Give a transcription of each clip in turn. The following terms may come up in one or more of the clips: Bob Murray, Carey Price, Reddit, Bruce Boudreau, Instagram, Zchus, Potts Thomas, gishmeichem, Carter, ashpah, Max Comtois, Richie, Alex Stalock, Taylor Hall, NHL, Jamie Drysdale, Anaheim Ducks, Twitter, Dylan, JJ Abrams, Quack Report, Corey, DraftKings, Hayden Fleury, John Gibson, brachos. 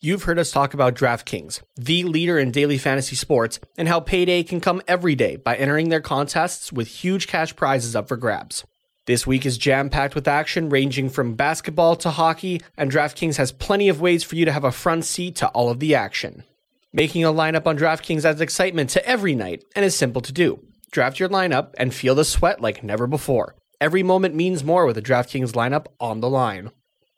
You've heard us talk about DraftKings, the leader in daily fantasy sports, and how payday can come every day by entering their contests with huge cash prizes up for grabs. This week is jam-packed with action ranging from basketball to hockey, and DraftKings has plenty of ways for you to have a front seat to all of the action. Making a lineup on DraftKings adds excitement to every night and is simple to do. Draft your lineup and feel the sweat like never before. Every moment means more with a DraftKings lineup on the line.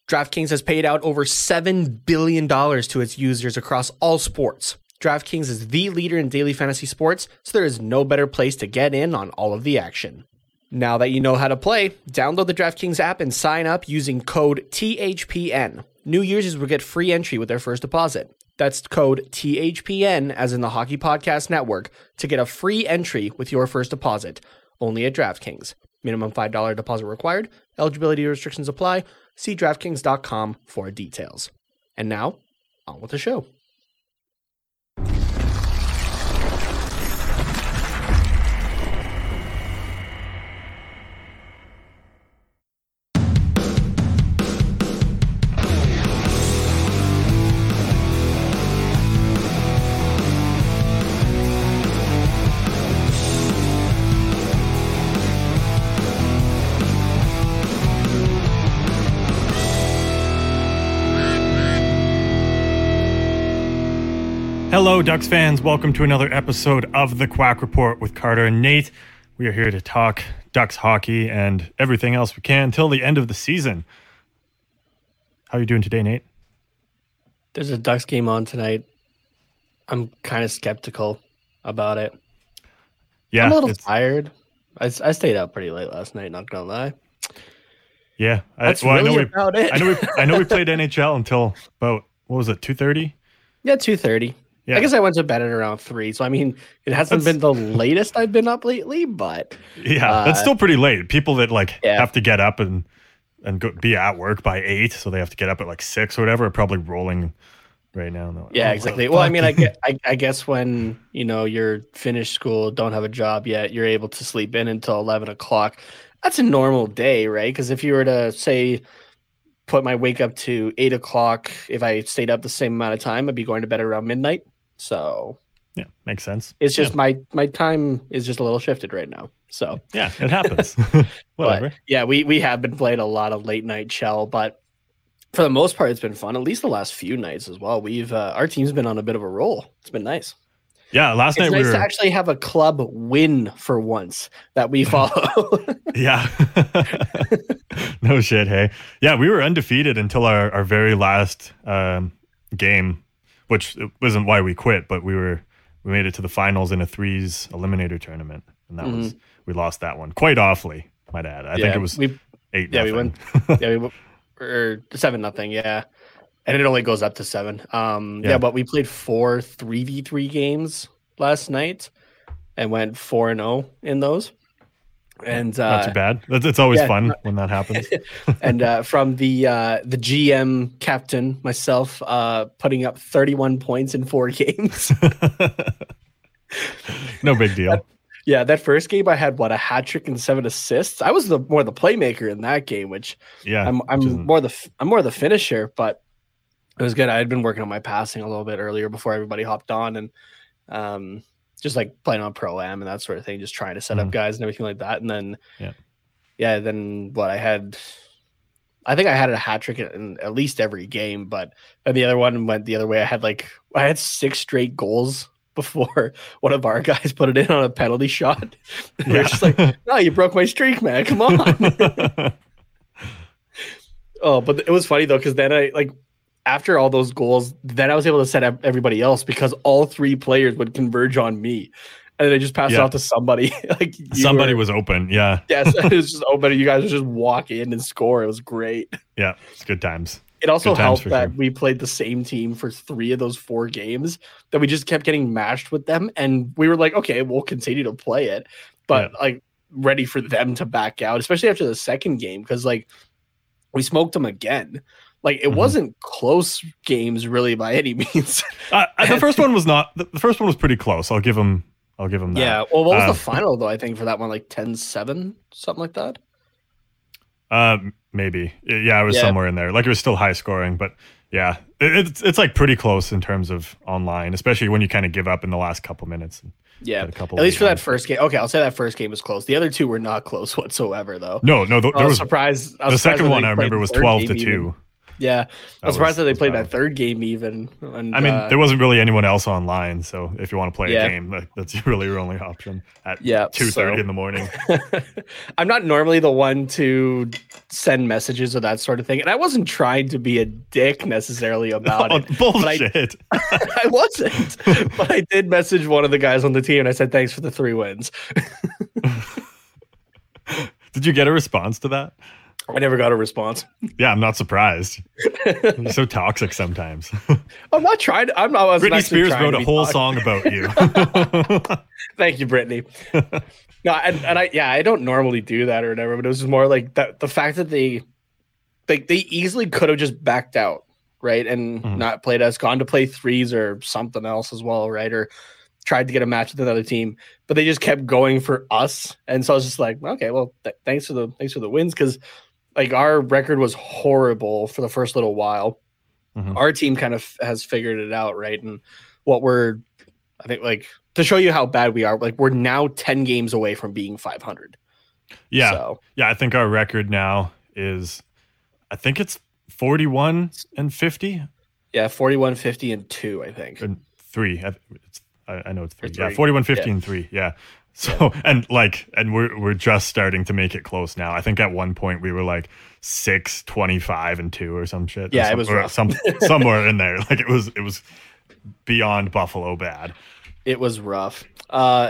DraftKings has paid out over $7 billion to its users across all sports. DraftKings is the leader in daily fantasy sports, so there is no better place to get in on all of the action. Now that you know how to play, download the DraftKings app and sign up using code THPN. New users will get free entry with their first deposit. That's code THPN, as in the Hockey Podcast Network, to get a free entry with your first deposit, only at DraftKings. Minimum $5 deposit required. Eligibility restrictions apply. See DraftKings.com for details. And now, on with the show. Hello, Ducks fans. Welcome to another episode of the Quack Report with Carter and Nate. We are here to talk Ducks hockey and everything else we can until the end of the season. How are you doing today, Nate? There's a Ducks game on tonight. I'm kind of skeptical about it. Yeah, I'm a little tired. I stayed out pretty late last night, not gonna lie. Yeah, that's about it. I know we played NHL until about, what was it, 2:30? Yeah, 2:30. Yeah. I guess I went to bed at around 3, so I mean, it hasn't been the latest I've been up lately, but... Yeah, that's still pretty late. People that, have to get up and go, be at work by 8, so they have to get up at, 6 or whatever, are probably rolling right now. Like, yeah, exactly. Well, I mean, I guess when, you're finished school, don't have a job yet, you're able to sleep in until 11 o'clock. That's a normal day, right? Because if you were to, say... put my wake up to 8 o'clock. If I stayed up the same amount of time, I'd be going to bed around midnight. So yeah, makes sense. It's just my time is just a little shifted right now. So yeah, it happens. Whatever. But, yeah, we have been playing a lot of late night shell, but for the most part, it's been fun. At least the last few nights as well. We've our team's been on a bit of a roll. It's been nice. Yeah, last night we were to actually have a club win for once that we follow. Yeah. No shit, hey. Yeah, we were undefeated until our very last game, which wasn't why we quit, but we made it to the finals in a threes eliminator tournament, and that was we lost that one quite awfully, might add. I think it was 8-0. Yeah, we went 7-0, yeah. And it only goes up to 7. But we played 4 3v3 games last night and went 4-0 in those. And not too bad. It's always fun when that happens. And from the GM captain, myself, putting up 31 points in 4 games. No big deal. That first game I had a hat trick and 7 assists. I was more the playmaker in that game, which I'm more the finisher, but it was good. I had been working on my passing a little bit earlier before everybody hopped on, and just playing on Pro-Am and that sort of thing, just trying to set up guys and everything like that. And then, I think I had a hat trick in at least every game, but the other one went the other way. I had 6 straight goals before one of our guys put it in on a penalty shot. We were just no, you broke my streak, man. Come on. Oh, but it was funny though, because then after all those goals, then I was able to set up everybody else because all 3 players would converge on me. And then I just passed it off to somebody. Somebody was open, yeah. Yes, it was just open. You guys would just walk in and score. It was great. Yeah, it's good times. It also helped that we played the same team for 3 of those 4 games, that we just kept getting mashed with them. And we were like, okay, we'll continue to play it. But, ready for them to back out, especially after the second game because, we smoked them again. It wasn't close games really by any means. The first one was pretty close. I'll give him that. Yeah. Well, what was the final though? I think for that one, 10-7, something like that. Maybe. Yeah, it was somewhere in there. Like, it was still high scoring, but yeah, it's like pretty close in terms of online, especially when you kind of give up in the last couple minutes. Yeah, at least for that first game. Okay, I'll say that first game was close. The other two were not close whatsoever, though. No, there was surprise. The second one I remember was 12-2. Yeah, I was surprised that they played that third game even. And, I mean, there wasn't really anyone else online, so if you want to play a game, that's really your only option at 2:30 in the morning. I'm not normally the one to send messages or that sort of thing, and I wasn't trying to be a dick necessarily about it. Bullshit. I wasn't, but I did message one of the guys on the team, and I said, thanks for the 3 wins. Did you get a response to that? I never got a response. Yeah, I'm not surprised. I'm so toxic sometimes. I'm not trying to. I'm not. Britney Spears wrote a whole song about you. Thank you, Britney. No, I don't normally do that or whatever, but it was more like that, the fact that they easily could have just backed out, right, and not played us, gone to play threes or something else as well, right, or tried to get a match with another team, but they just kept going for us, and so I was just like, okay, well, thanks for the wins, because. Like, our record was horrible for the first little while. Mm-hmm. Our team kind of has figured it out, right? And I think, like, to show you how bad we are, like, we're now 10 games away from being 500. Yeah. So. Yeah, I think our record now is, I think it's 41-50. Yeah, 41-50-2, I think. And 3. I know it's 3. Yeah, 41-50-3. Yeah. So, and like, and we're just starting to make it close now. I think at one point we were like 6-25-2 or some shit. Yeah, it was rough. Somewhere in there. Like, it was beyond Buffalo bad. It was rough.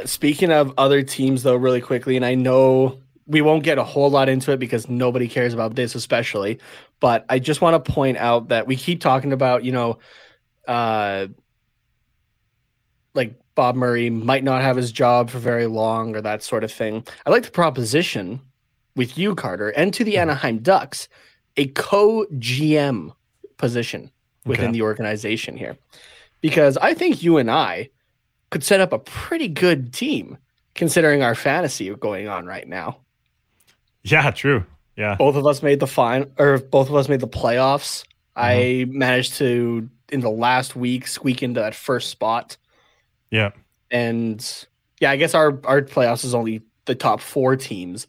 Speaking of other teams, though, really quickly, and I know we won't get a whole lot into it because nobody cares about this, especially. But I just want to point out that we keep talking about, you know, like, Bob Murray might not have his job for very long or that sort of thing. I like the proposition with you, Carter, and to the Anaheim Ducks, a co-GM position within the organization here. Because I think you and I could set up a pretty good team considering our fantasy going on right now. Yeah, true. Yeah. Both of us made the playoffs. Mm-hmm. I managed to, in the last week, squeak into that first spot. Yeah. And yeah, I guess our playoffs is only the top 4 teams.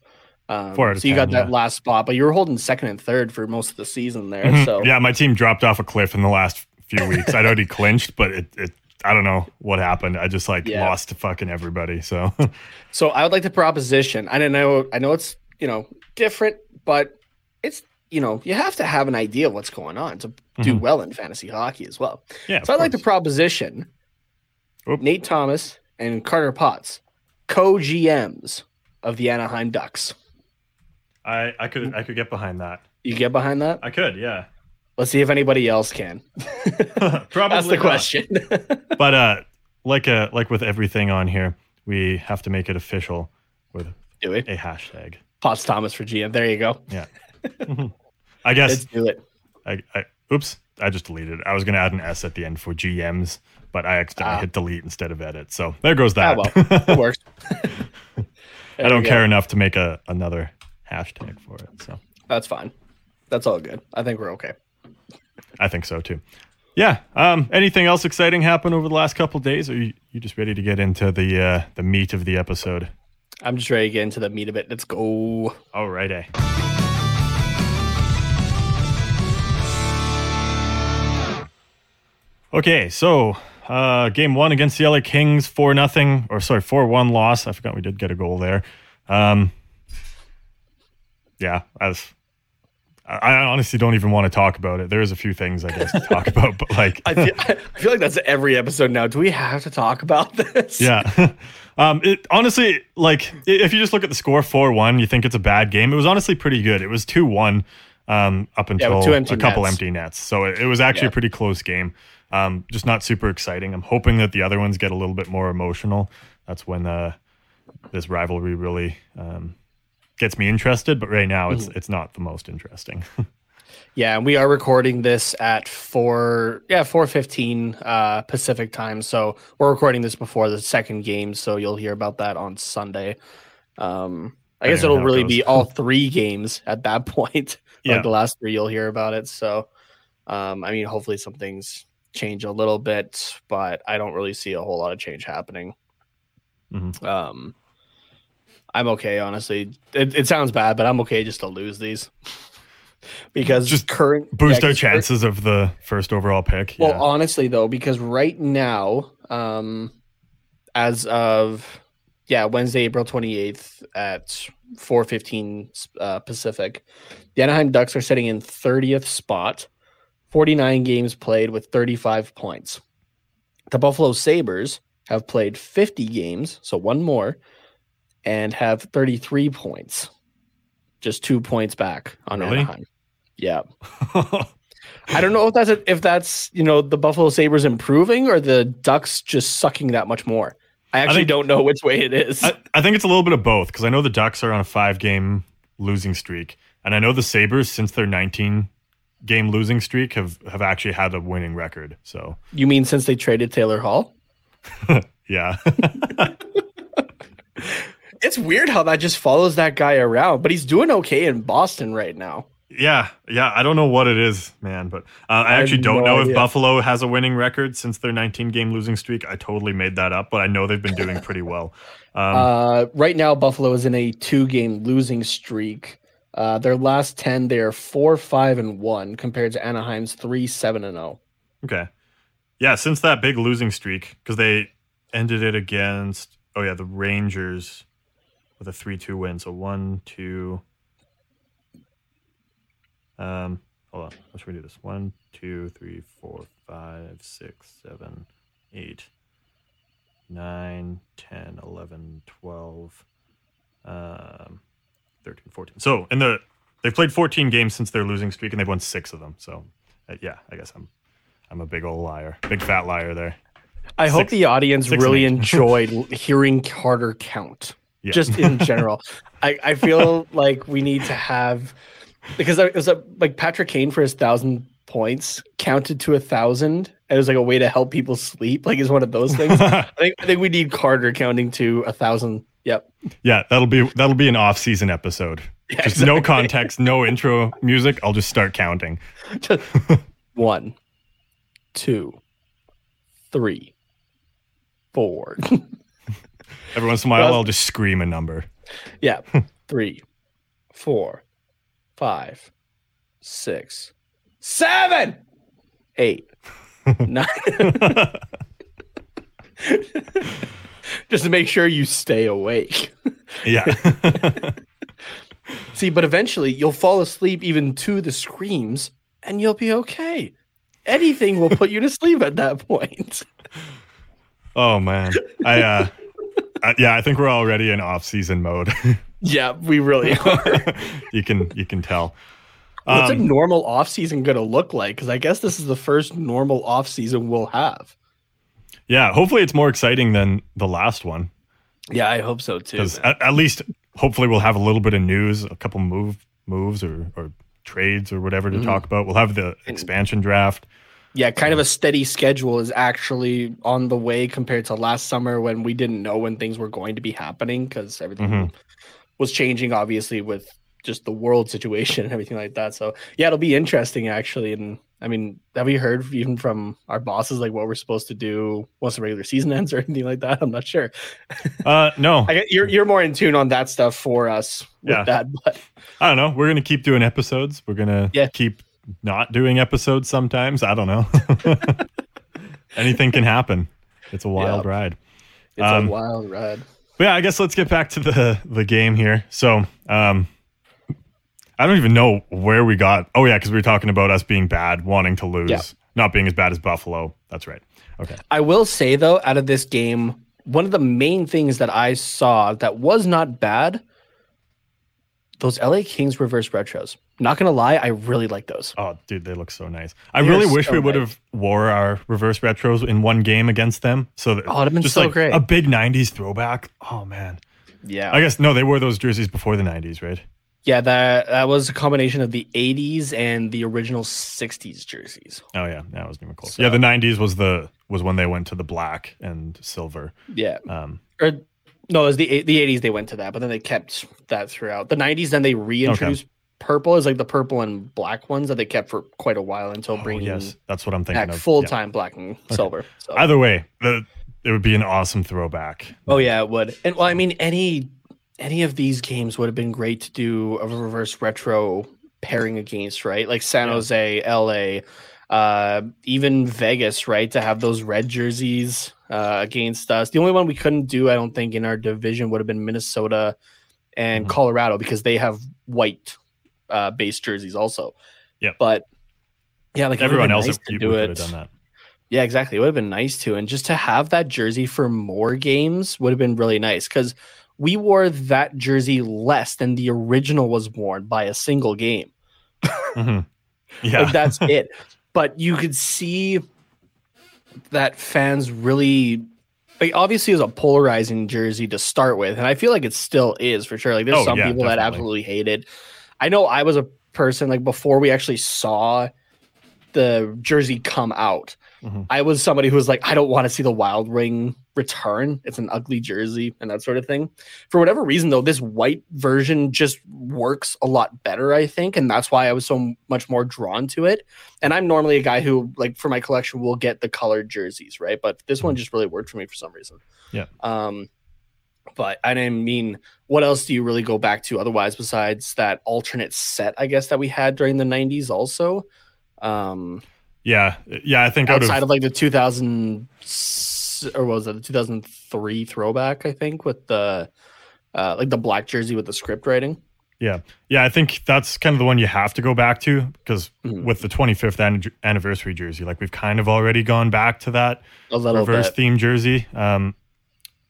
So you got that last spot, but you were holding second and third for most of the season there. Mm-hmm. So yeah, my team dropped off a cliff in the last few weeks. I'd already clinched, but it I don't know what happened. I just lost to fucking everybody. So so I would like the proposition. I know it's, you know, different, but it's, you know, you have to have an idea of what's going on to do well in fantasy hockey as well. Yeah, so I like the proposition. Oop. Nate Thomas and Carter Potts, co-GMs of the Anaheim Ducks. I could get behind that. You get behind that? I could, yeah. Let's see if anybody else can. Probably that's the question. But like with everything on here, we have to make it official with a hashtag. Potts Thomas for GM. There you go. Yeah. I guess. Let's do it. Oops. I just deleted it. I was going to add an S at the end for GMs, but I accidentally hit delete instead of edit. So there goes that. Oh, well, it works. I don't care enough to make another hashtag for it. So that's fine. That's all good. I think we're okay. I think so too. Yeah. Anything else exciting happen over the last couple of days? Or are you just ready to get into the meat of the episode? I'm just ready to get into the meat of it. Let's go. All right. Okay, so game 1 against the LA Kings, 4-1 loss. I forgot we did get a goal there. Yeah, I honestly don't even want to talk about it. There's a few things, I guess, to talk about, but like... I feel like that's every episode now. Do we have to talk about this? Yeah. Honestly, like, if you just look at the score, 4-1, you think it's a bad game. It was honestly pretty good. It was 2-1 up until a couple empty nets. So it was actually a pretty close game. Just not super exciting. I'm hoping that the other ones get a little bit more emotional. That's when this rivalry really gets me interested. But right now, it's not the most interesting. Yeah, and we are recording this at 4:15 Pacific time. So we're recording this before the second game. So you'll hear about that on Sunday. I guess it'll really be all three games at that point. Yeah. Like the last three, you'll hear about it. So, I mean, hopefully some things change a little bit, but I don't really see a whole lot of change happening. Mm-hmm. I'm okay, honestly. It sounds bad, but I'm okay just to lose these because just current boost our chances of the first overall pick. Well, honestly, though, because right now, as of Wednesday, April 28th at 4:15 Pacific, the Anaheim Ducks are sitting in 30th spot, 49 games played with 35 points. The Buffalo Sabres have played 50 games, so one more, and have 33 points, just 2 points back on Anaheim. Yeah. I don't know if that's the Buffalo Sabres improving or the Ducks just sucking that much more. I actually don't know which way it is. I think it's a little bit of both, because I know the Ducks are on a 5-game losing streak, and I know the Sabres, since their 19-game losing streak, have actually had a winning record. So you mean since they traded Taylor Hall? Yeah. It's weird how that just follows that guy around, but he's doing okay in Boston right now. Yeah. I don't know what it is, man, but I actually don't know if Buffalo has a winning record since their 19-game losing streak. I totally made that up, but I know they've been doing pretty well. Right now, Buffalo is in a 2-game losing streak. Their last 10, they are 4-5-1 compared to Anaheim's 3-7-0. Okay. Yeah, since that big losing streak, because they ended it against, the Rangers with a 3-2 win. So 1, 2... hold on. How should we do this? 1, 2, 3, 4, 5, 6, 7, 8, 9, 10, 11, 12, 13, 14. So, they've played 14 games since their losing streak, and they've won 6 of them. So, I guess I'm a big old liar. Big fat liar there. I hope the audience really enjoyed hearing Carter count. Yeah. Just in general. I feel like we need to have... Because it was like Patrick Kane for his 1,000 points counted to 1,000. It was like a way to help people sleep. Like it's one of those things. I think we need Carter counting to 1,000. Yep. Yeah, that'll be an off-season episode. Yeah, just exactly. No context, no intro music. I'll just start counting. Just 1, 2, 3, 4. Every once in a while, I'll just scream a number. Yeah, 3, 4. 5, 6, 7, 8, 9. Just to make sure you stay awake. Yeah. See, but eventually you'll fall asleep even to the screams and you'll be okay. Anything will put you to sleep at that point. Oh, man. I think we're already in off-season mode. Yeah, we really are. You can tell. What's a normal offseason going to look like? Because I guess this is the first normal offseason we'll have. Yeah, hopefully it's more exciting than the last one. Yeah, I hope so too. Because at least hopefully we'll have a little bit of news, a couple moves or trades or whatever to talk about. We'll have the expansion draft. Yeah, kind of a steady schedule is actually on the way compared to last summer when we didn't know when things were going to be happening because everything... Mm-hmm. was changing, obviously, with just the world situation and everything like that. So, yeah, it'll be interesting, actually. And, I mean, have you heard even from our bosses, like, what we're supposed to do once the regular season ends or anything like that? I'm not sure. No. I guess you're more in tune on that stuff for us with that. But I don't know. We're going to keep doing episodes. We're going to keep not doing episodes sometimes. I don't know. Anything can happen. It's a wild ride. It's a wild ride. Yeah, I guess let's get back to the game here. So I don't even know where we got. Oh, yeah, because we were talking about us being bad, wanting to lose, not being as bad as Buffalo. That's right. Okay. I will say, though, out of this game, one of the main things that I saw that was not bad, those LA Kings reverse retros. Not going to lie, I really like those. Oh, dude, they look so nice. I really wish we would have wore our reverse retros in one game against them. So that, it'd been just so like great. A big 90s throwback. Oh, man. Yeah. I guess, no, they wore those jerseys before the 90s, right? Yeah, that was a combination of the 80s and the original 60s jerseys. Oh, yeah. That wasn't even close. So, yeah, the 90s was when they went to the black and silver. Yeah. Or No, it was the 80s they went to that, but then they kept that throughout. The 90s, then they reintroduced purple. It's like the purple and black ones that they kept for quite a while until bringing that's what I'm thinking back full-time black and silver. So. Either way, it would be an awesome throwback. Oh, yeah, it would. And, well, I mean, any of these games would have been great to do a reverse retro pairing against, right? Like San Jose, LA, even Vegas, right? To have those red jerseys against us. The only one we couldn't do, I don't think, in our division would have been Minnesota and Colorado, because they have white base jerseys also. Yeah. But yeah, like everyone else would have done that. Yeah, exactly. It would have been nice to. And just to have that jersey for more games would have been really nice, because we wore that jersey less than the original was worn by a single game. Yeah, like that's it. But you could see that fans really, like, obviously it was a polarizing jersey to start with, and I feel like it still is for sure. Like there's some people that absolutely hate it. I know I was a person, like, before we actually saw the jersey come out, I was somebody who was like, I don't want to see the Wild Wing return. It's an ugly jersey and that sort of thing. For whatever reason, though, this white version just works a lot better, I think. And that's why I was so much more drawn to it. And I'm normally a guy who, like, for my collection, will get the colored jerseys, right? But this one just really worked for me for some reason. Yeah. But I didn't mean, what else do you really go back to otherwise besides that alternate set, I guess, that we had during the 90s also? Yeah, I think outside of like the 2000 or what was it, the 2003 throwback, I think, with the like the black jersey with the script writing. Yeah, I think that's kind of the one you have to go back to, because with the 25th anniversary jersey, like, we've kind of already gone back to that reverse theme jersey.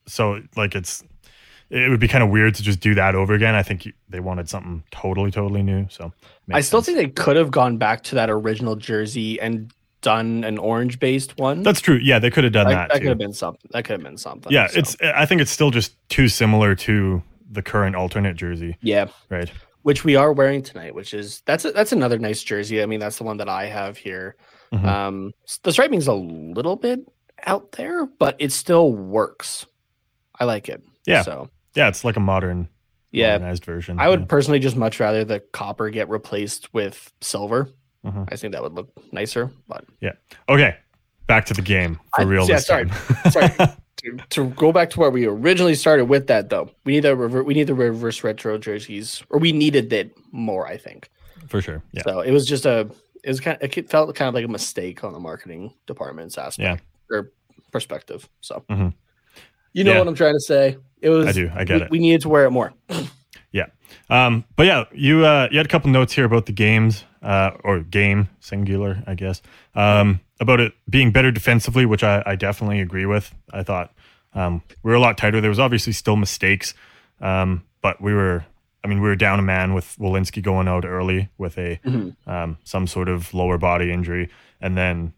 So like it would be kind of weird to just do that over again. I think they wanted something totally new. So I still think they could have gone back to that original jersey and done an orange based one. That's true. Yeah, they could have done that. That could have been something. Yeah, so. I think it's still just too similar to the current alternate jersey. Yeah. Right. Which we are wearing tonight, which is that's another nice jersey. I mean, that's the one that I have here. The striping's a little bit out there, but it still works. I like it. Yeah. So. Yeah, it's like a modernized version. I would personally just much rather the copper get replaced with silver. I think that would look nicer. But yeah, okay, back to the game for real. Yeah, sorry. To go back to where we originally started with that, though, we need the reverse retro jerseys, or we needed it more, I think. For sure. Yeah. So it was just it felt kind of like a mistake on the marketing department's aspect or perspective. So. You know what I'm trying to say. It was. I do. I get it. We needed to wear it more. Yeah. But yeah, you had a couple notes here about the games, or game singular, I guess, about it being better defensively, which I definitely agree with. I thought we were a lot tighter. There was obviously still mistakes, but we were down a man with Welinski going out early with a some sort of lower body injury, and then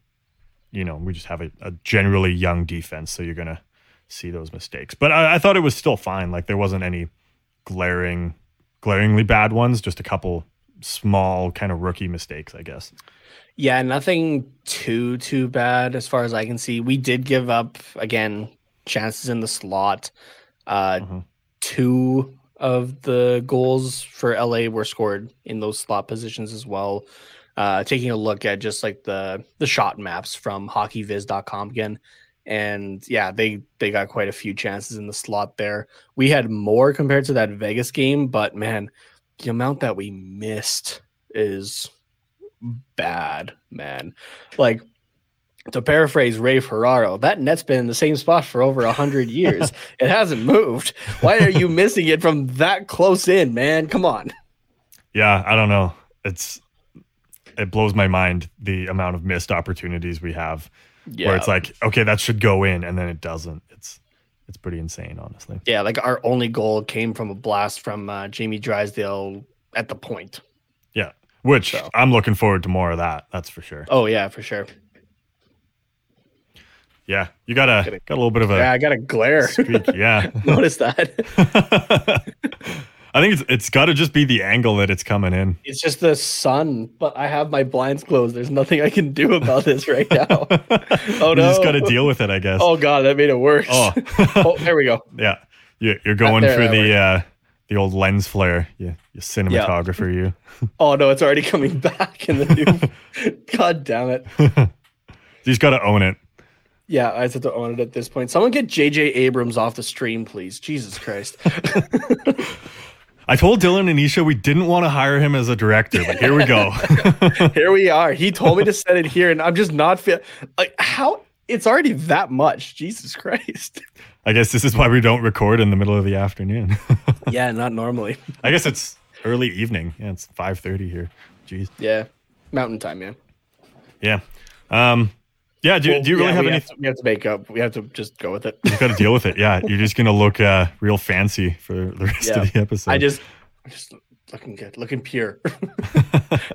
we just have a generally young defense, so you're gonna see those mistakes. But I thought it was still fine. Like, there wasn't any glaringly bad ones, just a couple small kind of rookie mistakes, I guess. Yeah, nothing too bad as far as I can see. We did give up, again, chances in the slot. Two of the goals for LA were scored in those slot positions as well. Taking a look at just like the shot maps from HockeyViz.com again. And yeah, they got quite a few chances in the slot there. We had more compared to that Vegas game, but man, the amount that we missed is bad, man. Like, to paraphrase Ray Ferraro, that net's been in the same spot for over 100 years. It hasn't moved. Why are you missing it from that close in, man? Come on. Yeah, I don't know. It blows my mind the amount of missed opportunities we have. Yeah. Where it's like, okay, that should go in, and then it doesn't. It's pretty insane, honestly. Yeah, like our only goal came from a blast from Jamie Drysdale at the point. Yeah, which I'm looking forward to more of that. That's for sure. Oh yeah, for sure. Yeah, you got a little bit of a. Yeah, I got a glare. Streak. Yeah, notice that. I think it's got to just be the angle that it's coming in. It's just the sun, but I have my blinds closed. There's nothing I can do about this right now. Oh, no. You just got to deal with it, I guess. Oh, God, that made it worse. Oh, there we go. Yeah. You're going for the old lens flare. Yeah, you cinematographer, you. Oh no, it's already coming back in the new. God damn it! You just got to own it. Yeah, I just have to own it at this point. Someone get JJ Abrams off the stream, please. Jesus Christ. I told Dylan and Isha we didn't want to hire him as a director, but here we go. Here we are. He told me to set it here, and I'm just not fit. Like, how? It's already that much. Jesus Christ. I guess this is why we don't record in the middle of the afternoon. Yeah, not normally. I guess it's early evening. Yeah, it's 5:30 here. Jeez. Yeah. Mountain time, man. Yeah. Yeah, do you really have anything? We have to make up. We have to just go with it. You've got to deal with it. Yeah, you're just going to look real fancy for the rest of the episode. I'm just looking good, looking pure.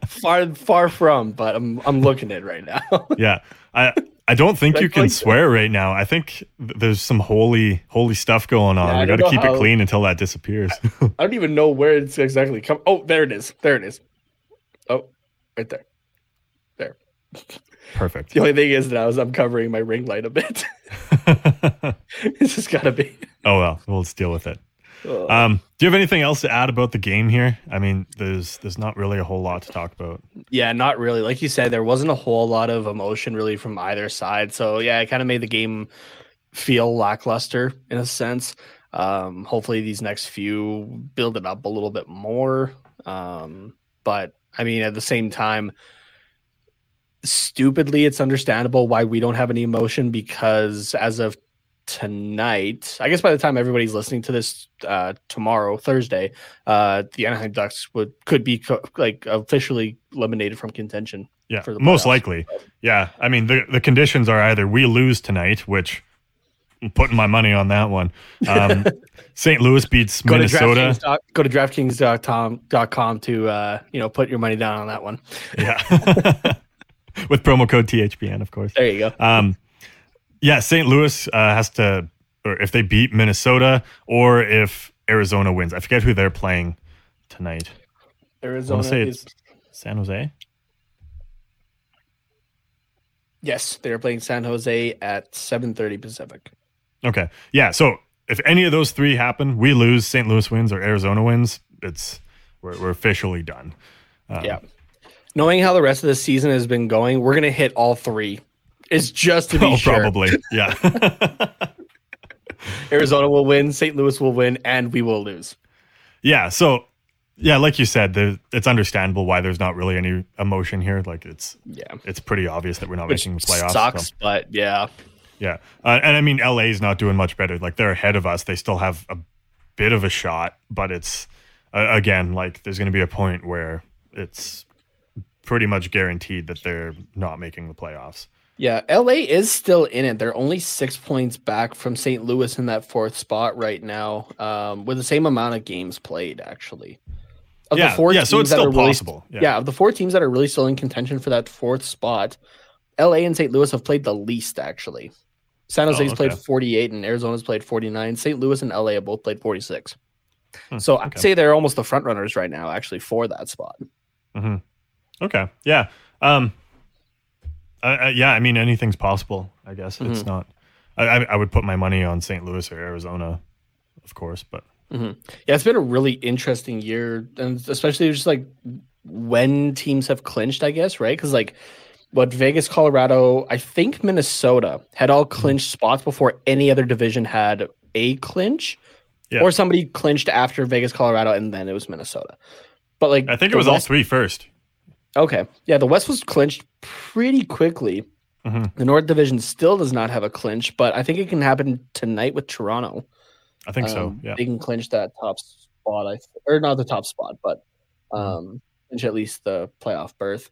Far from, but I'm looking it right now. Yeah, I don't think you can swear right now. I think there's some holy stuff going on. Yeah, we got to keep it clean until that disappears. I don't even know where it's exactly come. Oh, there it is. Oh, right there. Perfect. The only thing is now is I'm covering my ring light a bit. It's just gotta be. Oh well, we'll just deal with it. Do you have anything else to add about the game here? I mean, there's not really a whole lot to talk about. Yeah, not really. Like you said, there wasn't a whole lot of emotion really from either side. So yeah, it kind of made the game feel lackluster in a sense. Hopefully these next few build it up a little bit more. But I mean, at the same time, stupidly, it's understandable why we don't have any emotion, because as of tonight, I guess by the time everybody's listening to this tomorrow, Thursday, the Anaheim Ducks could be officially eliminated from contention. Yeah, for the most likely. Yeah, I mean the conditions are either we lose tonight, which I'm putting my money on that one. St. Louis beats Minnesota. Go to DraftKings.com to put your money down on that one. Yeah. With promo code THPN, of course. There you go. Yeah, St. Louis has to, or if they beat Minnesota, or if Arizona wins. I forget who they're playing tonight. Arizona is San Jose? Yes, they're playing San Jose at 7:30 Pacific. Okay. Yeah, so if any of those three happen, we lose, St. Louis wins, or Arizona wins, we're officially done. Yeah. Knowing how the rest of the season has been going, we're going to hit all three. It's just to be sure. Probably, yeah. Arizona will win, St. Louis will win, and we will lose. Yeah, so, yeah, like you said, it's understandable why there's not really any emotion here. Like, it's pretty obvious that we're not making the playoffs. Sucks, so. But yeah. Yeah, and I mean, LA's not doing much better. Like, they're ahead of us. They still have a bit of a shot, but it's, again, like, there's going to be a point where it's pretty much guaranteed that they're not making the playoffs. Yeah, LA is still in it. They're only 6 points back from St. Louis in that fourth spot right now, with the same amount of games played, actually. So it's still possible. Really, yeah, of the four teams that are really still in contention for that fourth spot, LA and St. Louis have played the least, actually. San Jose's played 48, and Arizona's played 49. St. Louis and LA have both played 46. So I'd say they're almost the front runners right now, actually, for that spot. Mm-hmm. Okay. Yeah. Yeah. I mean, anything's possible. I guess it's not. I would put my money on St. Louis or Arizona, of course. But yeah, it's been a really interesting year, and especially just like when teams have clinched. I guess right, because like what Vegas, Colorado, I think Minnesota had all clinched spots before any other division had a clinch, or somebody clinched after Vegas, Colorado, and then it was Minnesota. But like, I think it was all three first. Okay. Yeah, the West was clinched pretty quickly. Mm-hmm. The North Division still does not have a clinch, but I think it can happen tonight with Toronto. I think so. Yeah, they can clinch that top spot, or not the top spot, but clinch at least the playoff berth.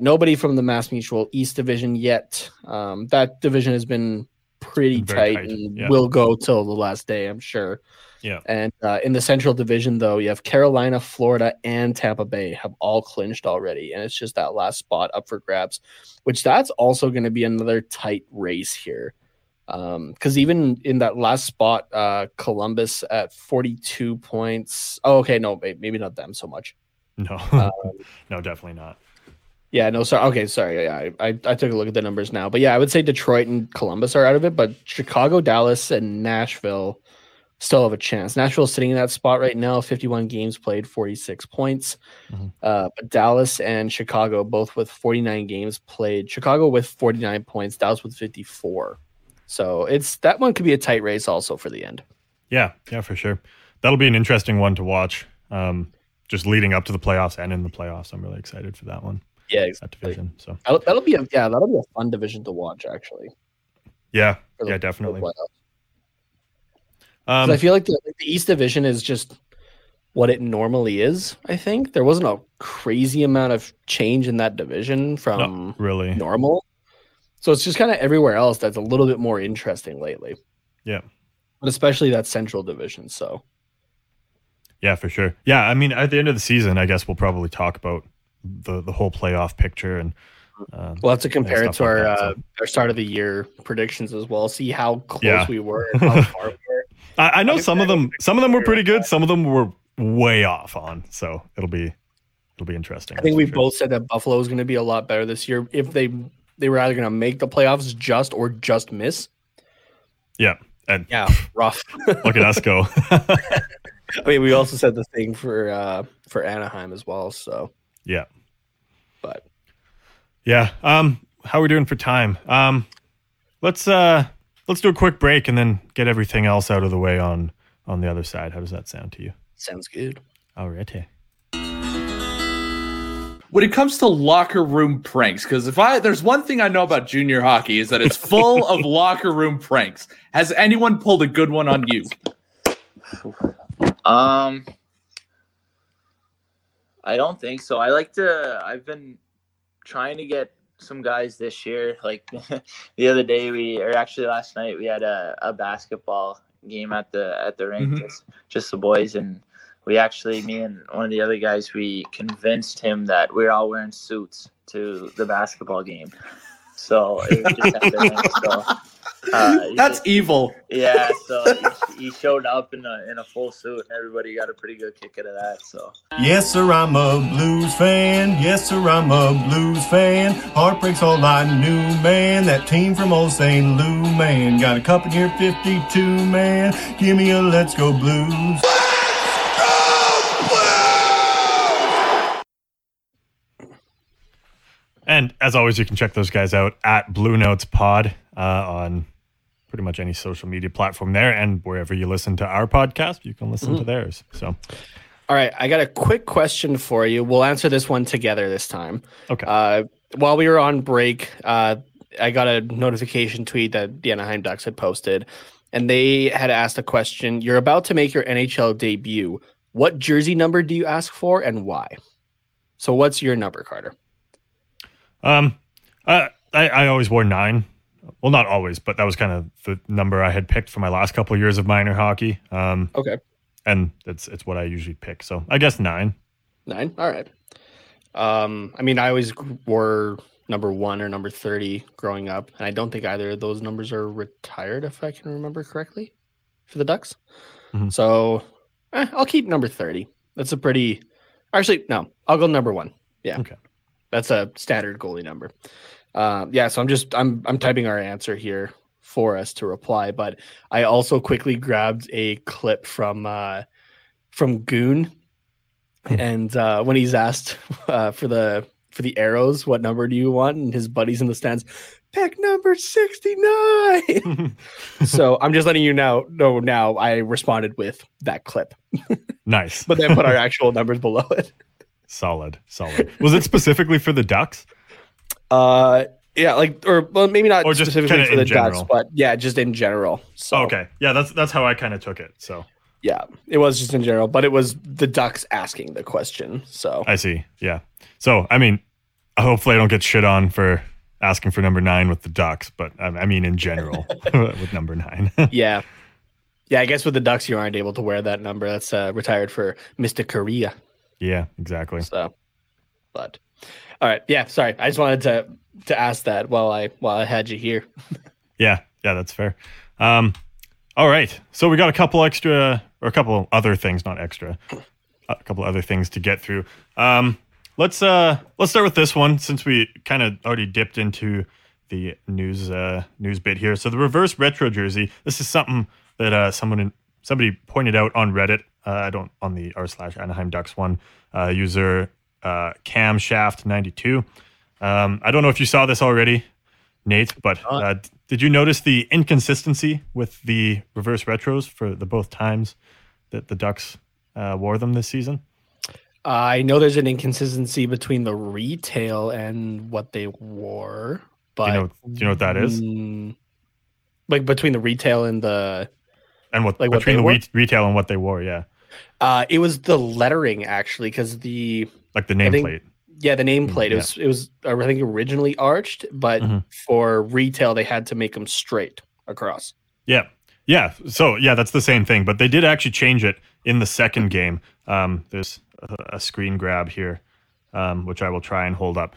Nobody from the MassMutual East Division yet. That division has been pretty tight. And will go till the last day, I'm sure. Yeah, and in the Central Division, though, you have Carolina, Florida, and Tampa Bay have all clinched already, and it's just that last spot up for grabs, which that's also going to be another tight race here, because even in that last spot, Columbus at 42 points. Oh, okay, no, maybe not them so much. No, no, definitely not. Yeah, no, sorry. Okay, sorry. Yeah, I took a look at the numbers now, but yeah, I would say Detroit and Columbus are out of it, but Chicago, Dallas, and Nashville still have a chance. Nashville's sitting in that spot right now, 51 games played, 46 points. Mm-hmm. But Dallas and Chicago both with 49 games played. Chicago with 49 points, Dallas with 54. So it's that one could be a tight race also for the end. Yeah, for sure. That'll be an interesting one to watch. Just leading up to the playoffs and in the playoffs, I'm really excited for that one. Yeah, exactly. That division. So that'll be a fun division to watch, actually. Yeah, definitely. I feel like the East Division is just what it normally is, I think. There wasn't a crazy amount of change in that division from really normal. So it's just kind of everywhere else that's a little bit more interesting lately. Yeah. But especially that Central Division, so. Yeah, for sure. Yeah, I mean, at the end of the season, I guess we'll probably talk about the whole playoff picture and we'll have to compare it to our start of the year predictions as well. See how close we were and how far we were. I know some of them were pretty good. Some of them were way off on. So it'll be interesting. I think we both said that Buffalo is going to be a lot better this year. If they were either going to make the playoffs or just miss. Yeah. And rough. Look at us go. I mean, we also said the thing for Anaheim as well. So yeah. But yeah. How are we doing for time? Let's do a quick break and then get everything else out of the way on the other side. How does that sound to you? Sounds good. All righty. When it comes to locker room pranks, because there's one thing I know about junior hockey is that it's full of locker room pranks. Has anyone pulled a good one on you? I don't think so. I've been trying to get some guys this year. Like the other day, last night, we had a basketball game at the rink, mm-hmm. just the boys. And we actually, me and one of the other guys, we convinced him that we're all wearing suits to the basketball game. So it was just happening. That's evil. Yeah. So he showed up in a full suit, and everybody got a pretty good kick out of that. So yes, sir, I'm a Blues fan. Yes, sir, I'm a Blues fan. Heartbreak's all I knew, man. That team from old St. Lou, man. Got a cup in here, 52, man. Give me a Let's Go Blues. Let's go Blues! And as always, you can check those guys out at Blue Notes Pod on pretty much any social media platform there, and wherever you listen to our podcast, you can listen to theirs. So, all right, I got a quick question for you. We'll answer this one together this time. Okay. While we were on break, I got a notification tweet that the Anaheim Ducks had posted, and they had asked a question. You're about to make your NHL debut. What jersey number do you ask for, and why? So what's your number, Carter? I always wore 9. Well, not always, but that was kind of the number I had picked for my last couple of years of minor hockey. Okay. And it's what I usually pick. So I guess 9. 9? All right. I mean, I always wore number 1 or number 30 growing up, and I don't think either of those numbers are retired, if I can remember correctly, for the Ducks. Mm-hmm. So I'll keep number 30. That's a pretty – actually, no, I'll go number 1. Yeah. Okay. That's a standard goalie number. So I'm typing our answer here for us to reply, but I also quickly grabbed a clip from Goon, and when he's asked for the arrows, what number do you want? And his buddies in the stands, pick number 69. So I'm just letting you know now I responded with that clip. Nice. But then put our actual numbers below it. Solid. Was it specifically for the Ducks? Maybe not or just specifically for the Ducks, but yeah, just in general. So okay, yeah, that's how I kind of took it. So yeah, it was just in general, but it was the Ducks asking the question. So I see. Yeah. So I mean, hopefully I don't get shit on for asking for number 9 with the Ducks, but I mean in general with number 9. Yeah. Yeah, I guess with the Ducks you aren't able to wear that number. That's retired for Mr. Korea. Yeah, exactly. So, but. All right. Yeah. Sorry. I just wanted to ask that while I had you here. Yeah. Yeah. That's fair. All right. So we got a couple other things to get through. Let's start with this one since we kind of already dipped into the news bit here. So the reverse retro jersey. This is something that someone somebody pointed out on Reddit, on the r/Anaheim Ducks one, user Camshaft92. I don't know if you saw this already, Nate, but did you notice the inconsistency with the reverse retros for the both times that the Ducks wore them this season? I know there's an inconsistency between the retail and what they wore, but do you know what that is? Like between the retail and retail and what they wore, yeah. It was the lettering actually, because the nameplate. Yeah, the nameplate. It was I think originally arched, but for retail they had to make them straight across. Yeah. Yeah. So yeah, that's the same thing. But they did actually change it in the second game. There's a screen grab here, which I will try and hold up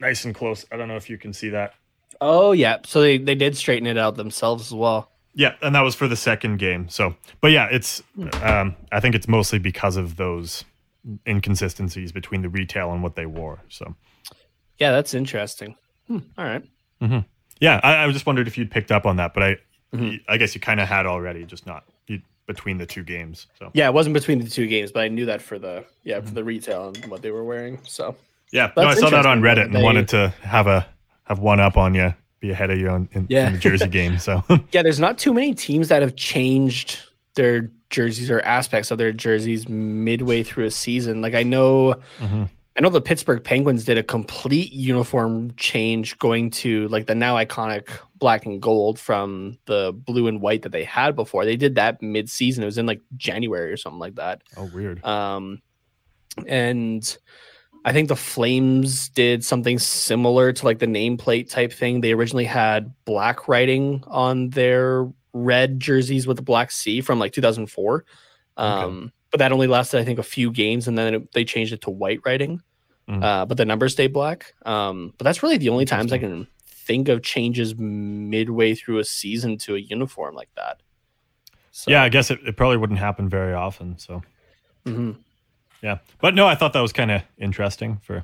nice and close. I don't know if you can see that. Oh yeah. So they did straighten it out themselves as well. Yeah, and that was for the second game. So, but yeah, it's I think it's mostly because of those inconsistencies between the retail and what they wore. So, yeah, that's interesting. All right. Yeah, I just wondered if you'd picked up on that, but I guess you kind of had already, just not between the two games. So yeah, it wasn't between the two games, but I knew that for the retail and what they were wearing. So yeah, I saw that on Reddit and wanted to have one up on you. Be ahead of you in the jersey game. So yeah, there's not too many teams that have changed their jerseys or aspects of their jerseys midway through a season. Like I know the Pittsburgh Penguins did a complete uniform change, going to like the now iconic black and gold from the blue and white that they had before. They did that mid-season. It was in like January or something like that. Oh, weird. And I think the Flames did something similar to like the nameplate type thing. They originally had black writing on their red jerseys with the black C from like 2004. But that only lasted, I think, a few games, and then they changed it to white writing. But the numbers stayed black. But that's really the only times I can think of changes midway through a season to a uniform like that. So. Yeah, I guess it probably wouldn't happen very often. So. Yeah, but no, I thought that was kind of interesting for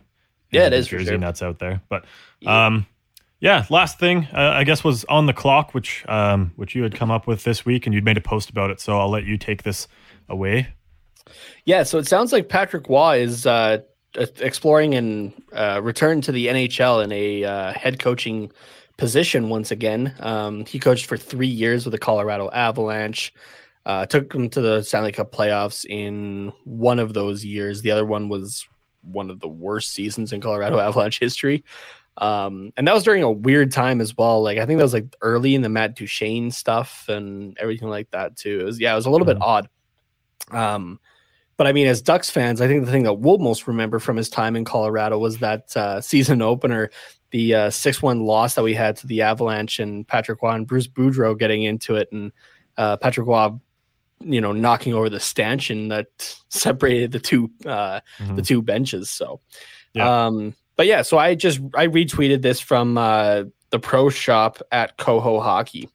it is Jersey for sure. Nuts out there. But last thing I guess was on the clock, which you had come up with this week, and you'd made a post about it. So I'll let you take this away. Yeah, so it sounds like Patrick Roy is exploring and return to the NHL in a head coaching position once again. He coached for 3 years with the Colorado Avalanche. Took him to the Stanley Cup playoffs in one of those years. The other one was one of the worst seasons in Colorado Avalanche history. And that was during a weird time as well. Like, I think that was like early in the Matt Duchene stuff and everything like that too. It was a little bit odd. But I mean, as Ducks fans, I think the thing that we'll most remember from his time in Colorado was that season opener, the 6-1 loss that we had to the Avalanche, and Patrick Roy and Bruce Boudreau getting into it. And Patrick Roy, knocking over the stanchion that separated the two the two benches. So, yeah. But yeah, so I retweeted this from the pro shop at Coho Hockey.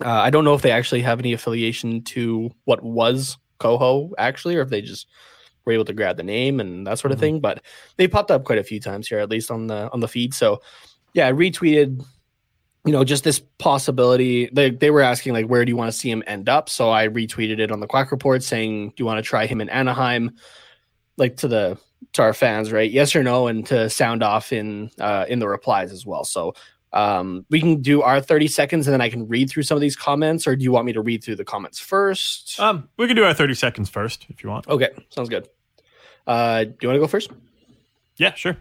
I don't know if they actually have any affiliation to what was Coho actually, or if they just were able to grab the name and that sort of thing. But they popped up quite a few times here, at least on the feed. So, yeah, I retweeted. Just this possibility. They were asking, like, where do you want to see him end up? So I retweeted it on the Quack Report saying, do you want to try him in Anaheim? Like, to our fans, right? Yes or no, and to sound off in the replies as well. So we can do our 30 seconds, and then I can read through some of these comments, or do you want me to read through the comments first? We can do our 30 seconds first, if you want. Okay, sounds good. Do you want to go first? Yeah, sure.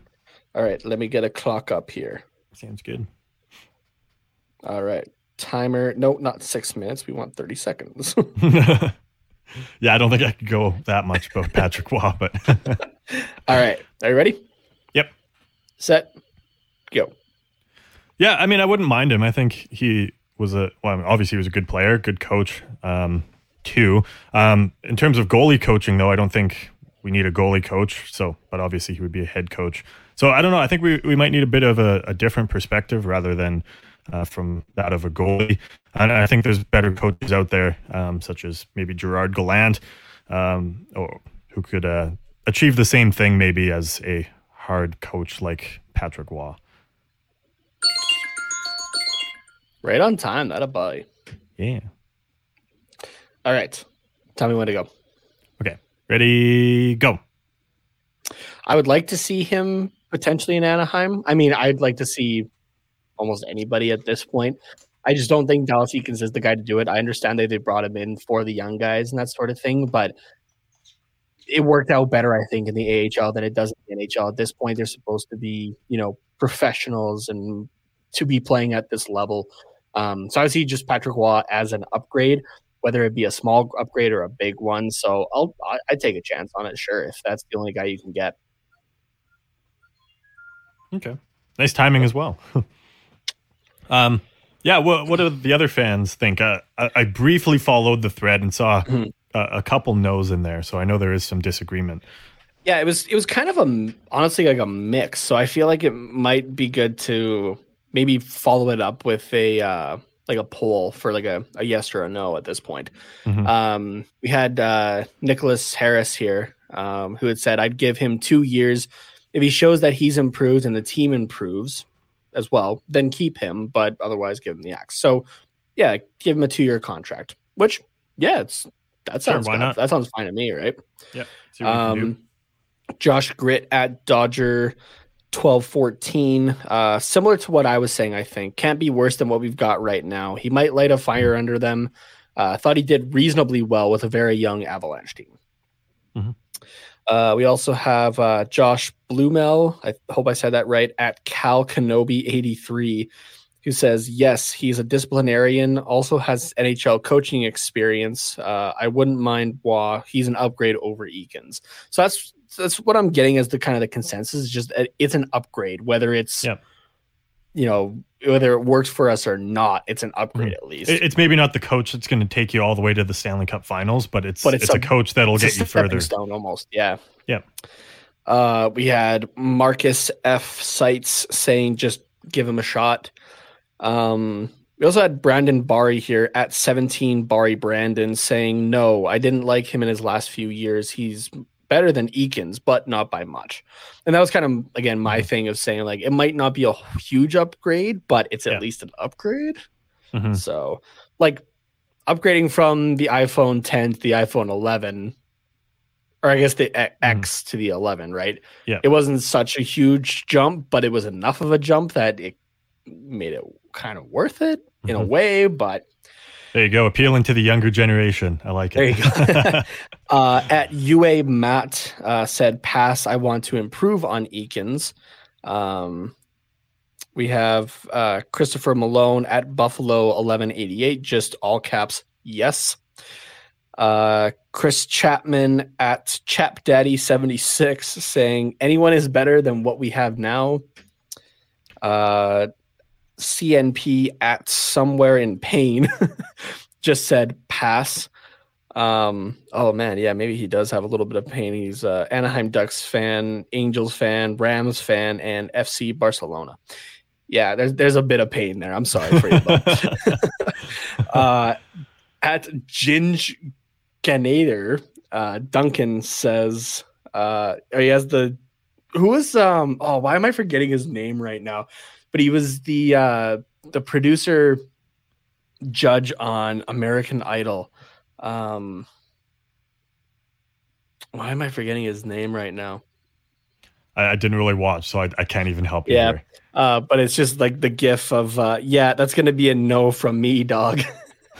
All right, let me get a clock up here. Sounds good. All right. Timer. No, not 6 minutes. We want 30 seconds. Yeah, I don't think I could go that much about Patrick Roy, but all right. Are you ready? Yep. Set. Go. Yeah, I mean, I wouldn't mind him. I think he was obviously he was a good player, good coach, too. In terms of goalie coaching, though, I don't think we need a goalie coach. So, but obviously he would be a head coach. So I don't know. I think we might need a bit of a different perspective rather than from that of a goalie. And I think there's better coaches out there, such as maybe Gerard Gallant, or who could achieve the same thing maybe as a hard coach like Patrick Roy. Right on time, that a buy. Yeah. All right. Tell me when to go. Okay. Ready, go. I would like to see him potentially in Anaheim. I mean, I'd like to see almost anybody at this point. I just don't think Dallas Eakins is the guy to do it. I understand that they brought him in for the young guys and that sort of thing, but it worked out better, I think, in the AHL than it does in the NHL. At this point, they're supposed to be, you know, professionals and to be playing at this level. So I see just Patrick Roy as an upgrade, whether it be a small upgrade or a big one. So I'd take a chance on it, sure, if that's the only guy you can get. Okay. Nice timing as well. Yeah, what do the other fans think? I briefly followed the thread and saw a couple no's in there, so I know there is some disagreement. Yeah, it was kind of honestly like a mix, so I feel like it might be good to maybe follow it up with a poll for like a yes or a no at this point. Mm-hmm. We had Nicholas Harris here who had said, I'd give him 2 years. If he shows that he's improved and the team improves as well, then keep him, but otherwise give him the axe. So yeah, give him a 2-year contract, which that sounds fine to me, right? Yeah. Josh Gritt at Dodger 1214, similar to what I was saying, I think can't be worse than what we've got right now. He might light a fire under them. I thought he did reasonably well with a very young Avalanche team. Mm-hmm. We also have Josh Blumel, I hope I said that right, at Cal Kenobi 83, who says, yes, he's a disciplinarian, also has NHL coaching experience. I wouldn't mind Wah. He's an upgrade over Eakins. So that's what I'm getting as the kind of the consensus, is just that it's an upgrade, whether it's, you know, whether it works for us or not, it's an upgrade at least. It's maybe not the coach that's going to take you all the way to the Stanley Cup Finals, but it's a coach that'll get you further. It's a stepping stone almost, yeah. Yeah. We had Marcus F. Seitz saying just give him a shot. We also had Brandon Barry here at 17 Barry Brandon saying, no, I didn't like him in his last few years. He's better than Eakins, but not by much. And that was kind of, again, my thing of saying, like, it might not be a huge upgrade, but it's at least an upgrade. Mm-hmm. So, like, upgrading from the iPhone 10 to the iPhone 11, or I guess the X to the 11, right? Yeah. It wasn't such a huge jump, but it was enough of a jump that it made it kind of worth it in a way, but... There you go. Appealing to the younger generation. I like it. There you go. At UA Matt said, pass, I want to improve on Eakins. We have Christopher Malone at Buffalo 1188, just all caps, yes. Chris Chapman at Chap Daddy 76 saying, anyone is better than what we have now. CNP at somewhere in pain just said pass. Oh man, yeah, maybe he does have a little bit of pain. He's Anaheim Ducks fan, Angels fan, Rams fan, and FC Barcelona. Yeah, there's a bit of pain there. I'm sorry for you. At Ginge Ganator, Duncan says, he has the who is why am I forgetting his name right now? But he was the producer judge on American Idol. Why am I forgetting his name right now? I didn't really watch, so I can't even help you. Yeah, but it's just like the gif of, that's going to be a no from me, dog.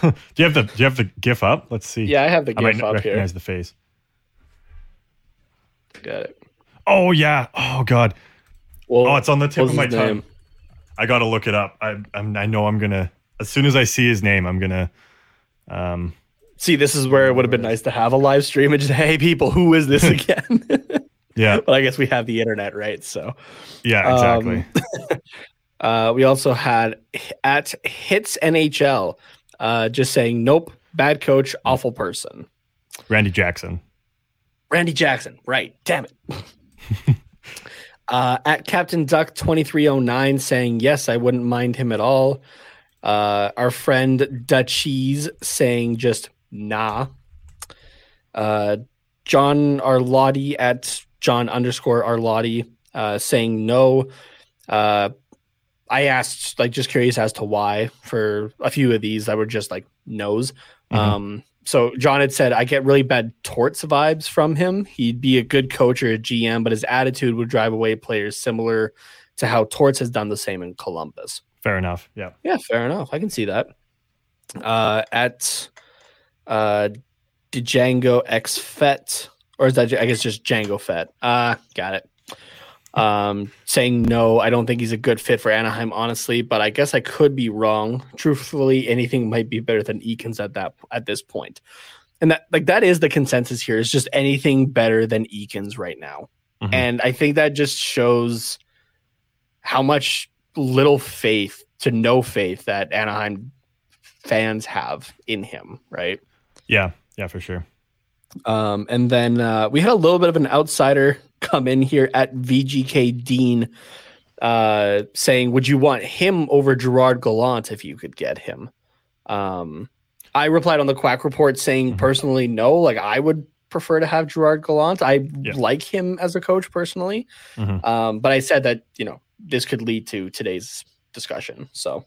Do you have the gif up? Let's see. Yeah, I have the gif up here. I might recognize the face. Got it. Oh, yeah. Oh, God. Well, it's on the tip of my tongue. I gotta look it up. I know I'm gonna. As soon as I see his name, I'm gonna. See, this is where it would have been nice to have a live stream and just, hey, people, who is this again? Yeah, but I guess we have the internet, right? So, yeah, exactly. We also had at Hits NHL just saying, nope, bad coach, awful person. Randy Jackson, right? Damn it. At Captain Duck 2309 saying, yes, I wouldn't mind him at all. Our friend Dutchies saying just nah. John Arlotti at John _Arlotti saying no. I asked, like, just curious as to why for a few of these that were just like no's. So John had said, I get really bad Torts vibes from him. He'd be a good coach or a GM, but his attitude would drive away players, similar to how Torts has done the same in Columbus. Fair enough. Yeah. Yeah, fair enough. I can see that. At Django X Fett, or is that, I guess, just Django Fett. Got it. Saying no, I don't think he's a good fit for Anaheim, honestly, but I guess I could be wrong. Truthfully, anything might be better than Eakins at this point. And that is the consensus here, is just anything better than Eakins right now. Mm-hmm. And I think that just shows how much little faith to no faith that Anaheim fans have in him, right? Yeah. Yeah, for sure. And then we had a little bit of an outsider come in here at VGK Dean saying, would you want him over Gerard Gallant if you could get him? I replied on the Quack Report saying, mm-hmm. personally, no. Like, I would prefer to have Gerard Gallant. I like him as a coach personally. Mm-hmm. But I said that, this could lead to today's discussion. So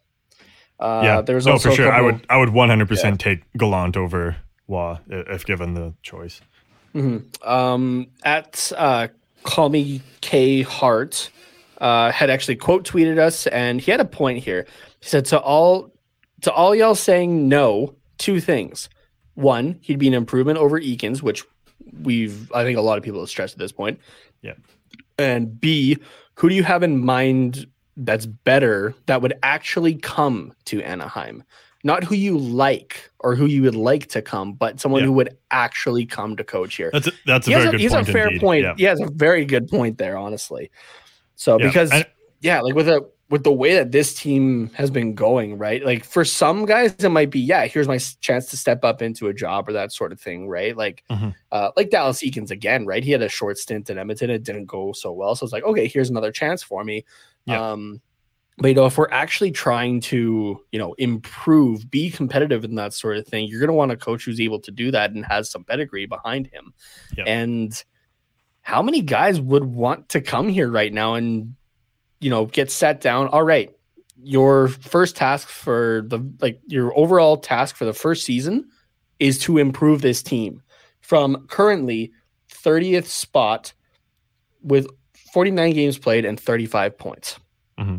there's also for sure. I would 100% take Gallant over Wah if given the choice. Mm-hmm. At Call Me K Hart had actually quote tweeted us, and he had a point here. He said, to all y'all saying no, two things. One, he'd be an improvement over Eakins, which I think a lot of people have stressed at this point. Yeah. And B, who do you have in mind that's better that would actually come to Anaheim? Not who you like or who you would like to come, but someone who would actually come to coach here. That's a very good point. Yeah. He has a very good point there, honestly. So because with the way that this team has been going, right? Like for some guys, it might be, here's my chance to step up into a job or that sort of thing, right? Like like Dallas Eakins again, right? He had a short stint in Edmonton. It didn't go so well. So it's like, okay, here's another chance for me. Yeah. But if we're actually trying to, improve, be competitive and that sort of thing, you're going to want a coach who's able to do that and has some pedigree behind him. Yep. And how many guys would want to come here right now and, get sat down? All right, your first task your overall task for the first season is to improve this team from currently 30th spot with 49 games played and 35 points. Mm-hmm.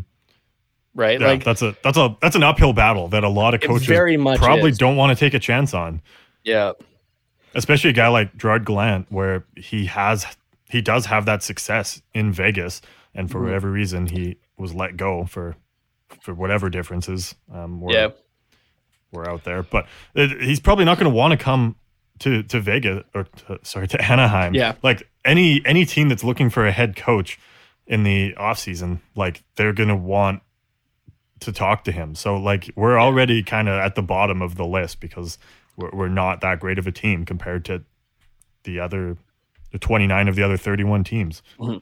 Right, yeah, that's an uphill battle that a lot of coaches probably don't want to take a chance on. Yeah, especially a guy like Gerard Gallant, where he does have that success in Vegas, and for whatever reason he was let go for whatever differences were out there. But he's probably not going to want to come to Vegas to Anaheim. Yeah, like any team that's looking for a head coach in the offseason, like they're going to want to talk to him. So like we're already kind of at the bottom of the list because we're not that great of a team compared to the 29 of the other 31 teams. Mm-hmm.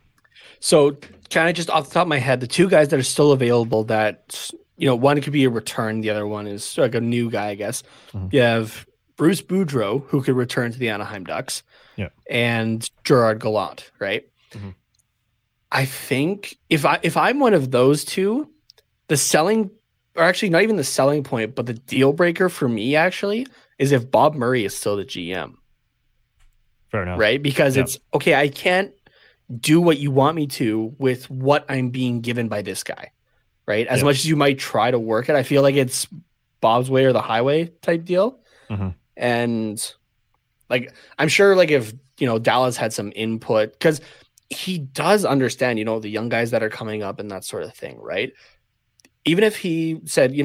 So kind of just off the top of my head, the two guys that are still available that, one could be a return. The other one is like a new guy, I guess. Mm-hmm. You have Bruce Boudreau, who could return to the Anaheim Ducks, and Gerard Gallant. Right. Mm-hmm. I think if I'm one of those two, the selling, or actually not even the selling point, but the deal breaker for me actually is if Bob Murray is still the GM. Fair enough. Right? Because it's, okay, I can't do what you want me to with what I'm being given by this guy, right? As much as you might try to work it, I feel like it's Bob's way or the highway type deal. Mm-hmm. And like, I'm sure like if, Dallas had some input, because he does understand, the young guys that are coming up and that sort of thing, right? Even if he said,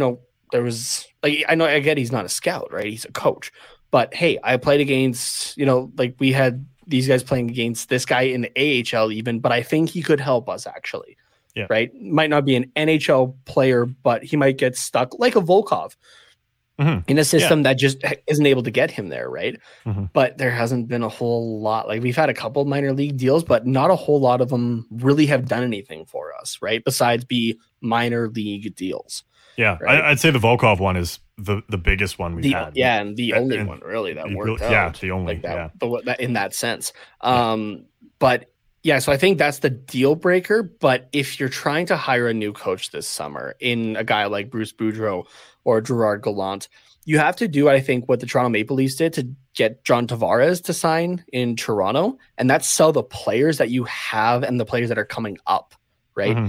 there was like, I get he's not a scout, right? He's a coach, but hey, I played against, like we had these guys playing against this guy in the AHL even, but I think he could help us actually. Yeah. Right. Might not be an NHL player, but he might get stuck like a Volkov in a system that just isn't able to get him there. Right. Mm-hmm. But there hasn't been a whole lot. Like we've had a couple of minor league deals, but not a whole lot of them really have done anything for us. Right. Besides be minor league deals. Yeah. Right? I'd say the Volkov one is the biggest one we've had. Yeah. And the only one really that worked out. Yeah. The only, like that, in that sense. So I think that's the deal breaker. But if you're trying to hire a new coach this summer in a guy like Bruce Boudreau or Gerard Gallant. You have to do, I think, what the Toronto Maple Leafs did to get John Tavares to sign in Toronto, and that's sell the players that you have and the players that are coming up, right? Mm-hmm.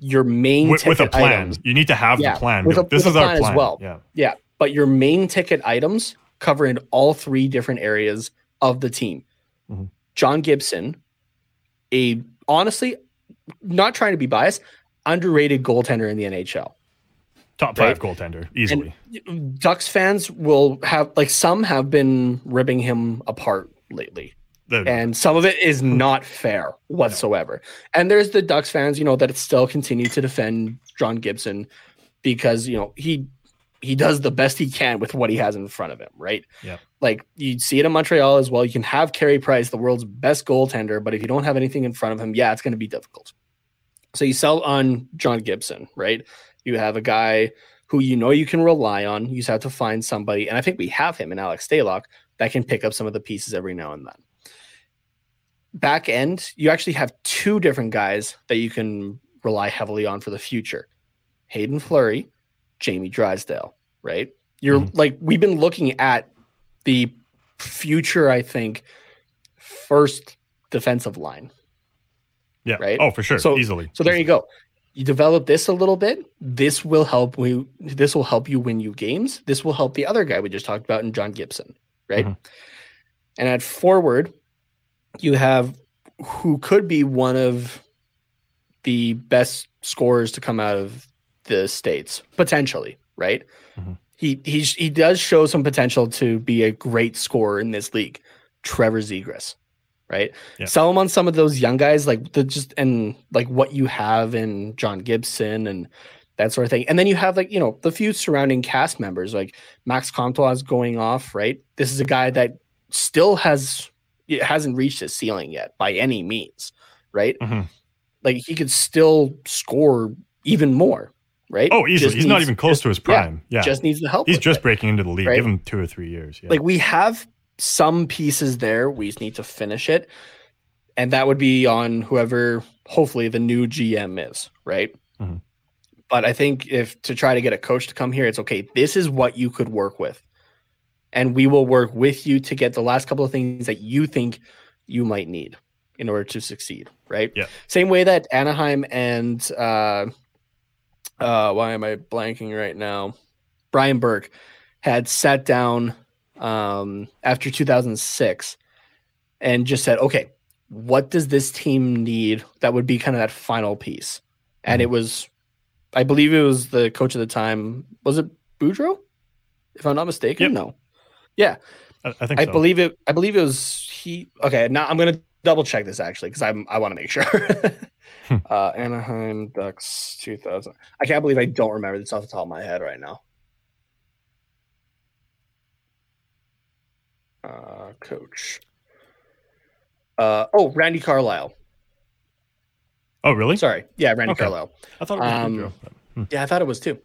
Your main with a plan. Items, you need to have the plan. This is our plan. As well. Yeah. But your main ticket items cover in all three different areas of the team. Mm-hmm. John Gibson, honestly, not trying to be biased, underrated goaltender in the NHL. Top five goaltender, easily. And Ducks fans will have, some have been ripping him apart lately. And some of it is not fair whatsoever. No. And there's the Ducks fans, that still continue to defend John Gibson because, he does the best he can with what he has in front of him, right? Yeah. You see it in Montreal as well. You can have Carey Price, the world's best goaltender, but if you don't have anything in front of him, it's going to be difficult. So you sell on John Gibson, right? You have a guy who you can rely on. You just have to find somebody, and I think we have him in Alex Stalock, that can pick up some of the pieces every now and then. Back end, you actually have two different guys that you can rely heavily on for the future. Hayden Fleury, Jamie Drysdale, right? You're we've been looking at the future, I think, first defensive line. Yeah, right? Oh, for sure, so, easily. So there you go. You develop this a little bit. This will help you win you games. This will help the other guy we just talked about in John Gibson, right? Mm-hmm. And at forward, you have who could be one of the best scorers to come out of the States, potentially, right? Mm-hmm. He does show some potential to be a great scorer in this league. Trevor Zegras, right? Yeah. Sell him on some of those young guys, what you have in John Gibson and that sort of thing. And then you have the few surrounding cast members, like Max Comtois is going off, right? This is a guy that still hasn't reached his ceiling yet by any means, right? Mm-hmm. He could still score even more, right? Oh, easily. He's not even close to his prime. Yeah. Just needs the help. He's just breaking into the league. Right? Give him 2 or 3 years. Yeah. We have some pieces there. We just need to finish it, and that would be on whoever hopefully the new GM is, right? Mm-hmm. But I think if to try to get a coach to come here, it's okay, this is what you could work with, and we will work with you to get the last couple of things that you think you might need in order to succeed, right? Yeah. Same way that Anaheim and why am I blanking right now, Brian Burke had sat down after 2006 and just said, okay, what does this team need? That would be kind of that final piece. And It was, I believe it was the coach at the time. Was it Boudreau? If I'm not mistaken? Yep. No. Yeah. I think so. I believe it was he. Okay. Now I'm going to double check this actually, cause I want to make sure. Anaheim Ducks 2000. I can't believe I don't remember this off the top of my head right now. Coach. Randy Carlisle. Oh, really? Sorry. Yeah, Randy Carlisle. I thought it was Boudreau. Yeah, I thought it was too.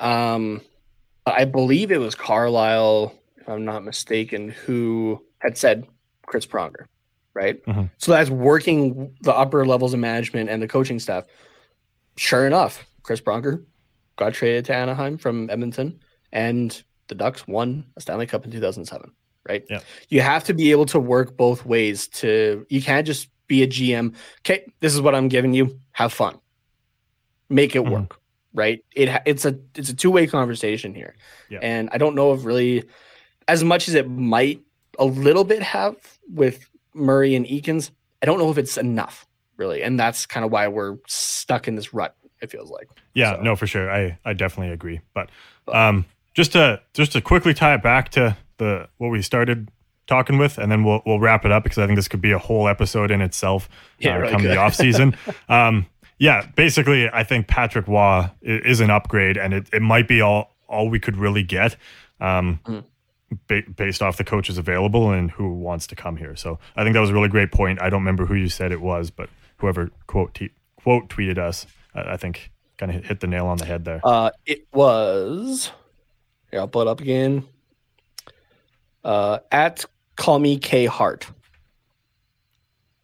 I believe it was Carlisle, if I'm not mistaken, who had said Chris Pronger, right? Mm-hmm. So that's working the upper levels of management and the coaching staff. Sure enough, Chris Pronger got traded to Anaheim from Edmonton, and the Ducks won a Stanley Cup in 2007. Right. Yeah. You have to be able to work both ways. You can't just be a GM. Okay, this is what I'm giving you. Have fun. Make it work. Mm-hmm. Right. It's a two-way conversation here. Yeah. And I don't know if really, as much as it might a little bit have with Murray and Eakins, I don't know if it's enough really. And that's kind of why we're stuck in this rut. It feels like. Yeah. So. No, for sure. I definitely agree. But just to quickly tie it back to what we started talking with, and then we'll wrap it up because I think this could be a whole episode in itself. Yeah, really come good. The off season. Basically, I think Patrick Roy is an upgrade, and it might be all we could really get, based off the coaches available and who wants to come here. So I think that was a really great point. I don't remember who you said it was, but whoever quote tweeted us, I think kind of hit the nail on the head there. It was. Here, I'll pull it up again. At Call Me K Hart.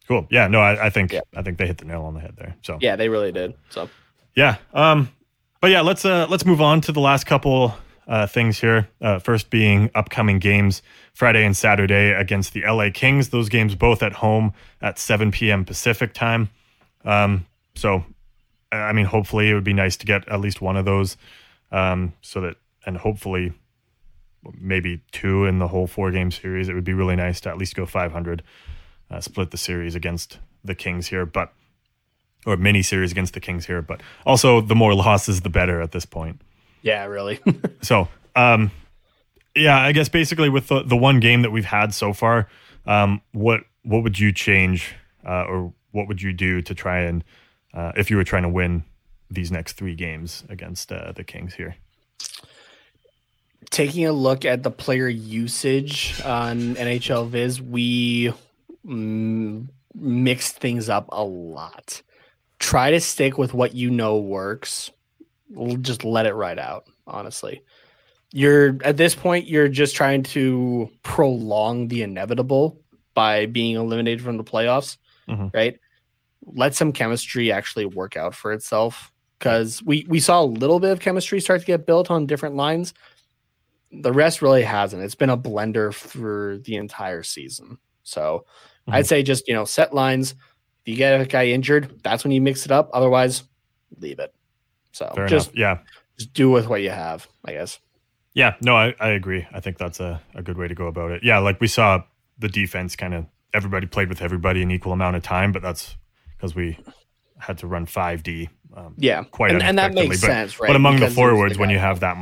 Cool. Yeah. No, I think they hit the nail on the head there. So yeah, they really did. So yeah. But yeah, let's move on to the last couple things here. First being upcoming games Friday and Saturday against the LA Kings. Those games both at home at 7 p.m. Pacific time. So, I mean, hopefully it would be nice to get at least one of those so that, and hopefully maybe two in the whole four-game series. It would be really nice to at least go 500, split the series against the Kings here, but or mini series against the Kings here. But also the more losses, the better at this point. Yeah, really. So, yeah, I guess basically with the one game that we've had so far, what would you change or what would you do to try and if you were trying to win these next three games against the Kings here? Taking a look at the player usage on NHL Viz, we mixed things up a lot. Try to stick with what you know works. Just let it ride out, honestly. You're at this point, you're just trying to prolong the inevitable by being eliminated from the playoffs, right? Let some chemistry actually work out for itself, because we saw a little bit of chemistry start to get built on different lines. The rest really hasn't. It's been a blender for the entire season. So I'd say just, you know, set lines. If you get a guy injured, that's when you mix it up. Otherwise, leave it. So just do with what you have, I guess. Yeah, no, I agree. I think that's a good way to go about it. Yeah, like we saw the defense kind of everybody played with everybody an equal amount of time, but that's because we had to run 5D. Quite and that makes sense, right? But among the forwards, when you have that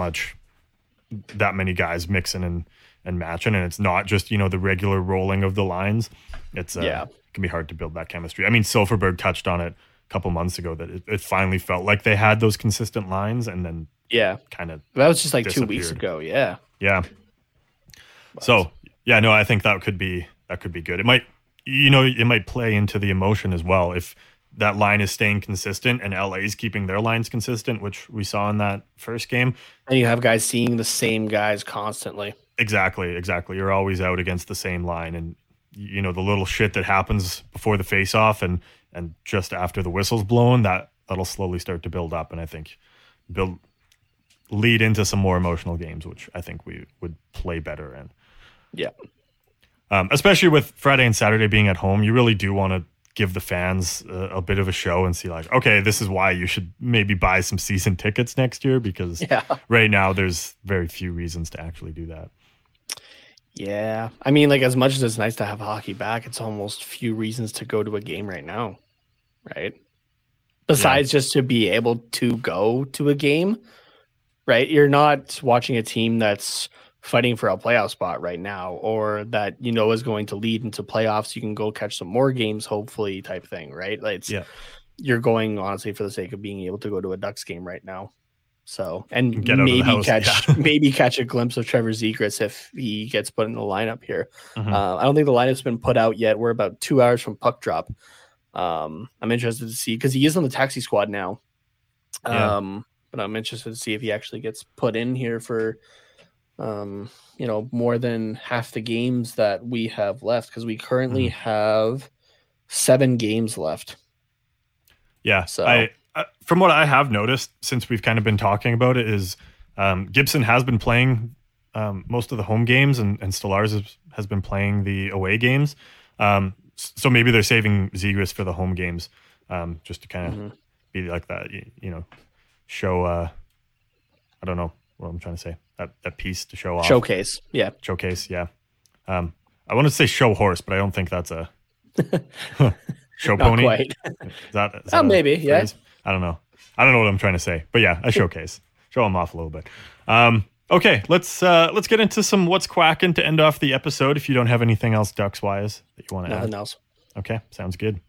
many guys mixing and matching, and it's not just, you know, the regular rolling of the lines, it's it can be hard to build that chemistry. I mean, Silverberg touched on it a couple months ago that it finally felt like they had those consistent lines, and then kind of that was just like 2 weeks ago. So I think that could be good. It might, you know, it might play into the emotion as well if that line is staying consistent and LA's keeping their lines consistent, which we saw in that first game. And you have guys seeing the same guys constantly. Exactly. You're always out against the same line, and you know the little shit that happens before the face-off and just after the whistle's blown, that'll slowly start to build up, and I think lead into some more emotional games, which I think we would play better in. Yeah. Especially with Friday and Saturday being at home, you really do want to give the fans a bit of a show and see like, okay, this is why you should maybe buy some season tickets next year, because right now there's very few reasons to actually do that. Yeah. I mean, like, as much as it's nice to have hockey back, it's almost few reasons to go to a game right now, right? Besides just to be able to go to a game, right? You're not watching a team that's fighting for a playoff spot right now, or that you know is going to lead into playoffs. You can go catch some more games, hopefully, type thing, right? Like it's, you're going honestly for the sake of being able to go to a Ducks game right now. So and maybe catch a glimpse of Trevor Zegras if he gets put in the lineup here. I don't think the lineup's been put out yet. We're about 2 hours from puck drop. I'm interested to see because he is on the taxi squad now. But I'm interested to see if he actually gets put in here for. You know, more than half the games that we have left, because we currently have 7 games left. Yeah. So I from what I have noticed since we've kind of been talking about it is Gibson has been playing most of the home games, and Stallars has been playing the away games. So maybe they're saving Zegras for the home games just to kind of be like that, you know, show, I don't know what I'm trying to say. That piece to show off. Showcase. Yeah. I want to say show horse, but I don't think that's a show pony. Quite. Is that maybe. Yeah. I don't know what I'm trying to say, but yeah, a showcase. Show them off a little bit. Okay. Let's get into some what's quacking to end off the episode. If you don't have anything else Ducks wise that you want to add. Nothing else. Okay. Sounds good.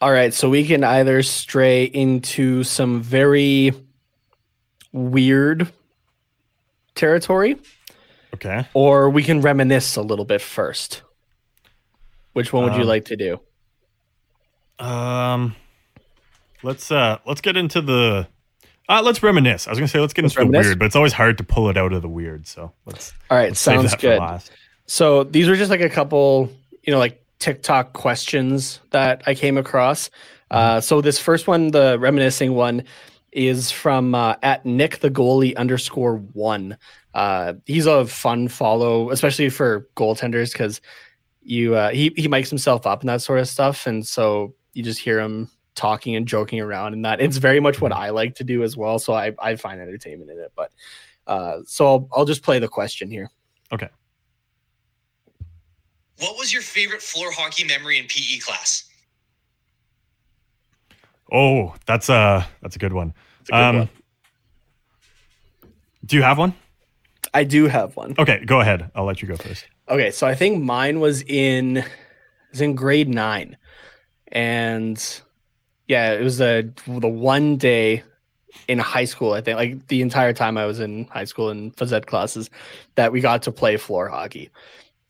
All right, so we can either stray into some very weird territory. Okay. Or we can reminisce a little bit first. Which one would you like to do? Let's get into the let's reminisce. I was going to say let's get into the weird, but it's always hard to pull it out of the weird, so let's sounds good. So these were just like a couple, you know, like TikTok questions that I came across. So this first one, the reminiscing one, is from at Nick the Goalie _1. He's a fun follow, especially for goaltenders, because you he mics himself up and that sort of stuff, and so you just hear him talking and joking around, and that it's very much what I like to do as well. So I find entertainment in it. But so I'll just play the question here. Okay. What was your favorite floor hockey memory in PE class? Oh, that's a good one. It's a good one. Do you have one? I do have one. Okay, go ahead. I'll let you go first. Okay, so I think mine was in grade 9, and yeah, it was the one day in high school, I think, like the entire time I was in high school in phys ed classes, that we got to play floor hockey.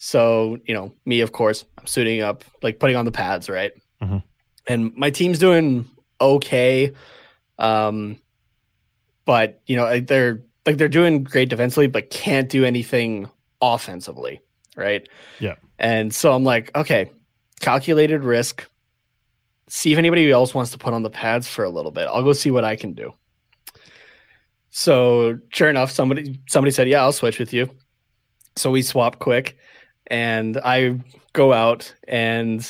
So, you know, me, of course, I'm suiting up, like putting on the pads, right? Mm-hmm. And my team's doing okay, but you know, they're doing great defensively, but can't do anything offensively, right? Yeah. And so I'm like, okay, calculated risk. See if anybody else wants to put on the pads for a little bit. I'll go see what I can do. So sure enough, somebody said, yeah, I'll switch with you. So we swap quick, and I go out and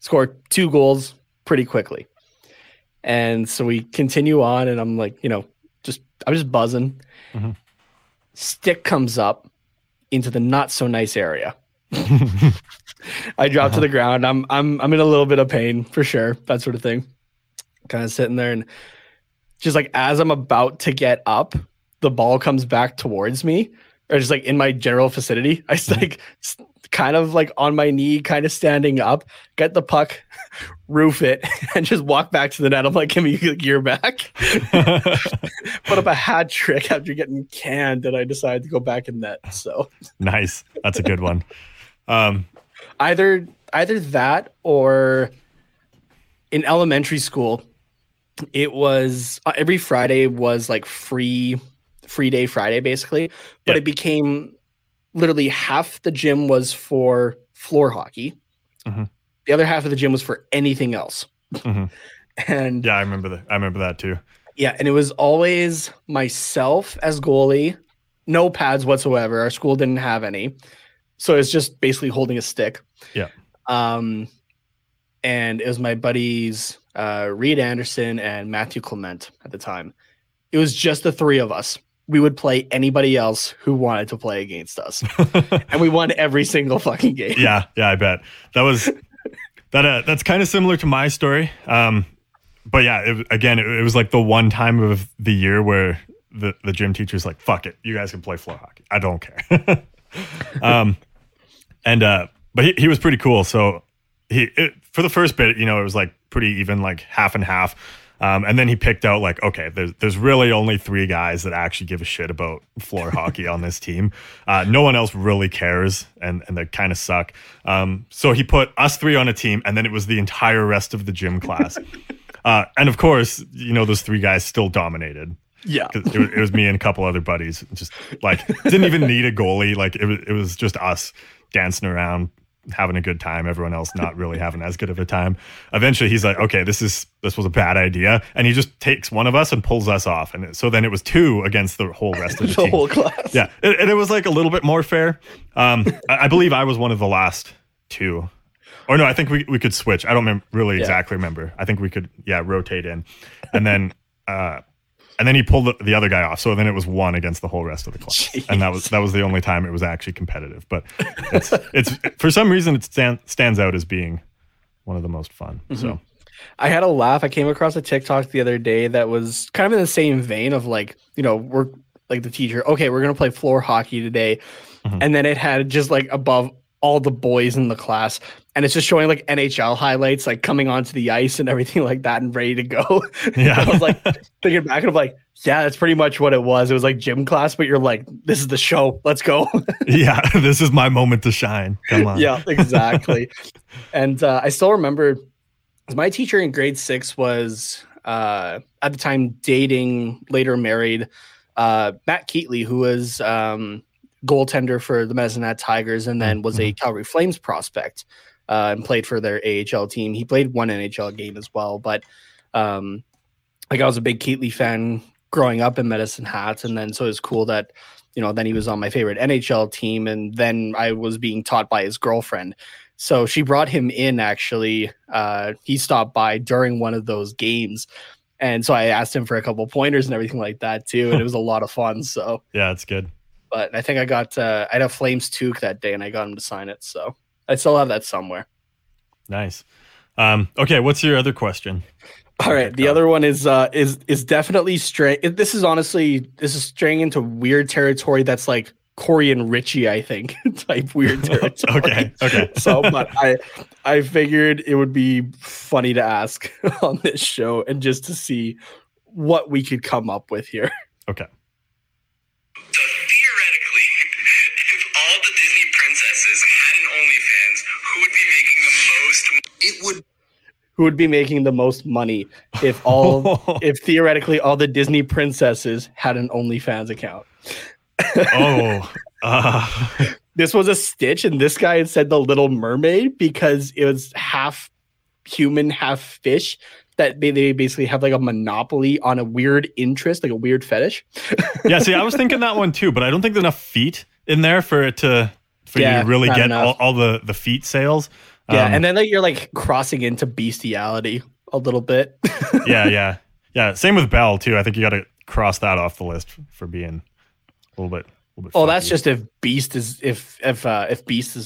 score 2 goals pretty quickly. And so we continue on, and I'm like, you know, I'm just buzzing. Mm-hmm. Stick comes up into the not so nice area. I drop to the ground. I'm in a little bit of pain for sure. That sort of thing. Kind of sitting there, and just like as I'm about to get up, the ball comes back towards me, or just like in my general vicinity. I like kind of like on my knee, kind of standing up, get the puck, roof it, and just walk back to the net. I'm like, give me your back. Put up a hat trick after getting canned, and I decided to go back in net. So nice. That's a good one. Either that, or in elementary school, it was every Friday was like free day Friday, basically, but It became literally half the gym was for floor hockey. Mm-hmm. The other half of the gym was for anything else. Mm-hmm. And yeah, I remember that too. Yeah. And it was always myself as goalie, no pads whatsoever. Our school didn't have any. So it's just basically holding a stick. Yeah. And it was my buddies, Reed Anderson and Matthew Clement at the time. It was just the three of us. We would play anybody else who wanted to play against us. And we won every single fucking game. Yeah. Yeah, I bet. That was that's kind of similar to my story. But yeah, it was like the one time of the year where the gym teacher's like, fuck it, you guys can play floor hockey. I don't care. But he was pretty cool. So for the first bit, you know, it was like pretty even, like half and half. And then he picked out like, okay, there's really only 3 guys that actually give a shit about floor hockey on this team. No one else really cares, and they kind of suck. So he put us 3 on a team, and then it was the entire rest of the gym class. And of course, you know, those 3 guys still dominated. Yeah, it was me and a couple other buddies. Just like didn't even need a goalie. Like it was just us dancing around, having a good time. Everyone else not really having as good of a time. Eventually, he's like, "Okay, this was a bad idea," and he just takes one of us and pulls us off. And so then it was 2 against the whole rest of the team. Whole class. Yeah, and it was like a little bit more fair. I believe I was one of the last 2, or no, I think we could switch. I don't exactly remember. I think we could rotate in, and then. And then he pulled the other guy off. So then it was 1 against the whole rest of the class. Jeez. And that was the only time it was actually competitive. But it's for some reason it stands out as being one of the most fun. Mm-hmm. So I had a laugh. I came across a TikTok the other day that was kind of in the same vein of like, you know, we're like the teacher, okay, we're going to play floor hockey today. Mm-hmm. And then it had just like above all the boys in the class, and it's just showing like NHL highlights, like coming onto the ice and everything like that, and ready to go. Yeah. I was like thinking back, and I'm like, yeah, that's pretty much what it was. It was like gym class, but you're like, this is the show. Let's go. Yeah, this is my moment to shine. Come on. Yeah, exactly. And I still remember my teacher in grade 6 was at the time dating, later married, Matt Keatley, who was goaltender for the Mazenat Tigers, and then was a Calgary Flames prospect. and played for their AHL team. He played one NHL game as well, but like I was a big Keatley fan growing up in Medicine Hat, and then so it was cool that, you know, then he was on my favorite NHL team, and then I was being taught by his girlfriend. So she brought him in, actually. He stopped by during one of those games, and so I asked him for a couple pointers and everything like that too, and it was a lot of fun. So yeah, it's good. But I think I got I had a Flames Toque that day, and I got him to sign it. So I still have that somewhere. Nice. Okay, what's your other question? All right, the other one is definitely straying. This is straying into weird territory. That's like Corey and Richie, I think, type weird territory. Okay. So, but I figured it would be funny to ask on this show and just to see what we could come up with here. Okay. So theoretically, if all the Disney princesses had an OnlyFans, who would be making the most? Who would be making the most money if all if theoretically all the Disney princesses had an OnlyFans account? This was a stitch, and this guy had said The Little Mermaid because it was half human, half fish. That they basically have like a monopoly on a weird interest, like a weird fetish. Yeah, see, I was thinking that one too, but I don't think there's enough feet in there for it to you to really get all the feet sales. Yeah, and then like you're like crossing into bestiality a little bit. yeah. Same with Belle too. I think you got to cross that off the list for being a little bit. Oh, that's just if Beast is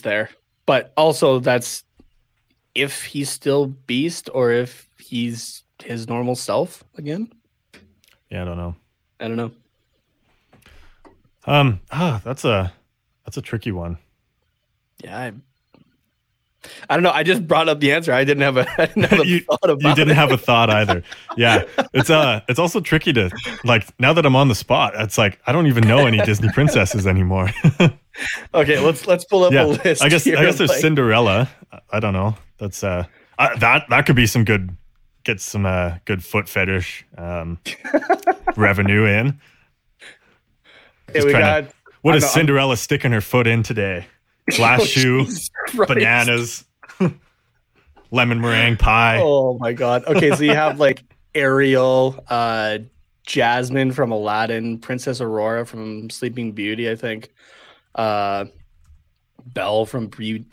there, but also that's if he's still Beast or if he's his normal self again. Yeah, I don't know. That's a tricky one. Yeah, I don't know. I just brought up the answer. I didn't have a thought about it. You didn't have a thought either. Yeah, it's also tricky to like. Now that I'm on the spot, it's like I don't even know any Disney princesses anymore. Okay, let's pull up a list. I guess there's like Cinderella. I don't know. That's that could be some good. Get some good foot fetish revenue in. Hey, what is Cinderella sticking her foot in today? Glass shoe, bananas, lemon meringue pie. Oh my God. Okay, so you have like Ariel, Jasmine from Aladdin, Princess Aurora from Sleeping Beauty, I think. Belle from Beauty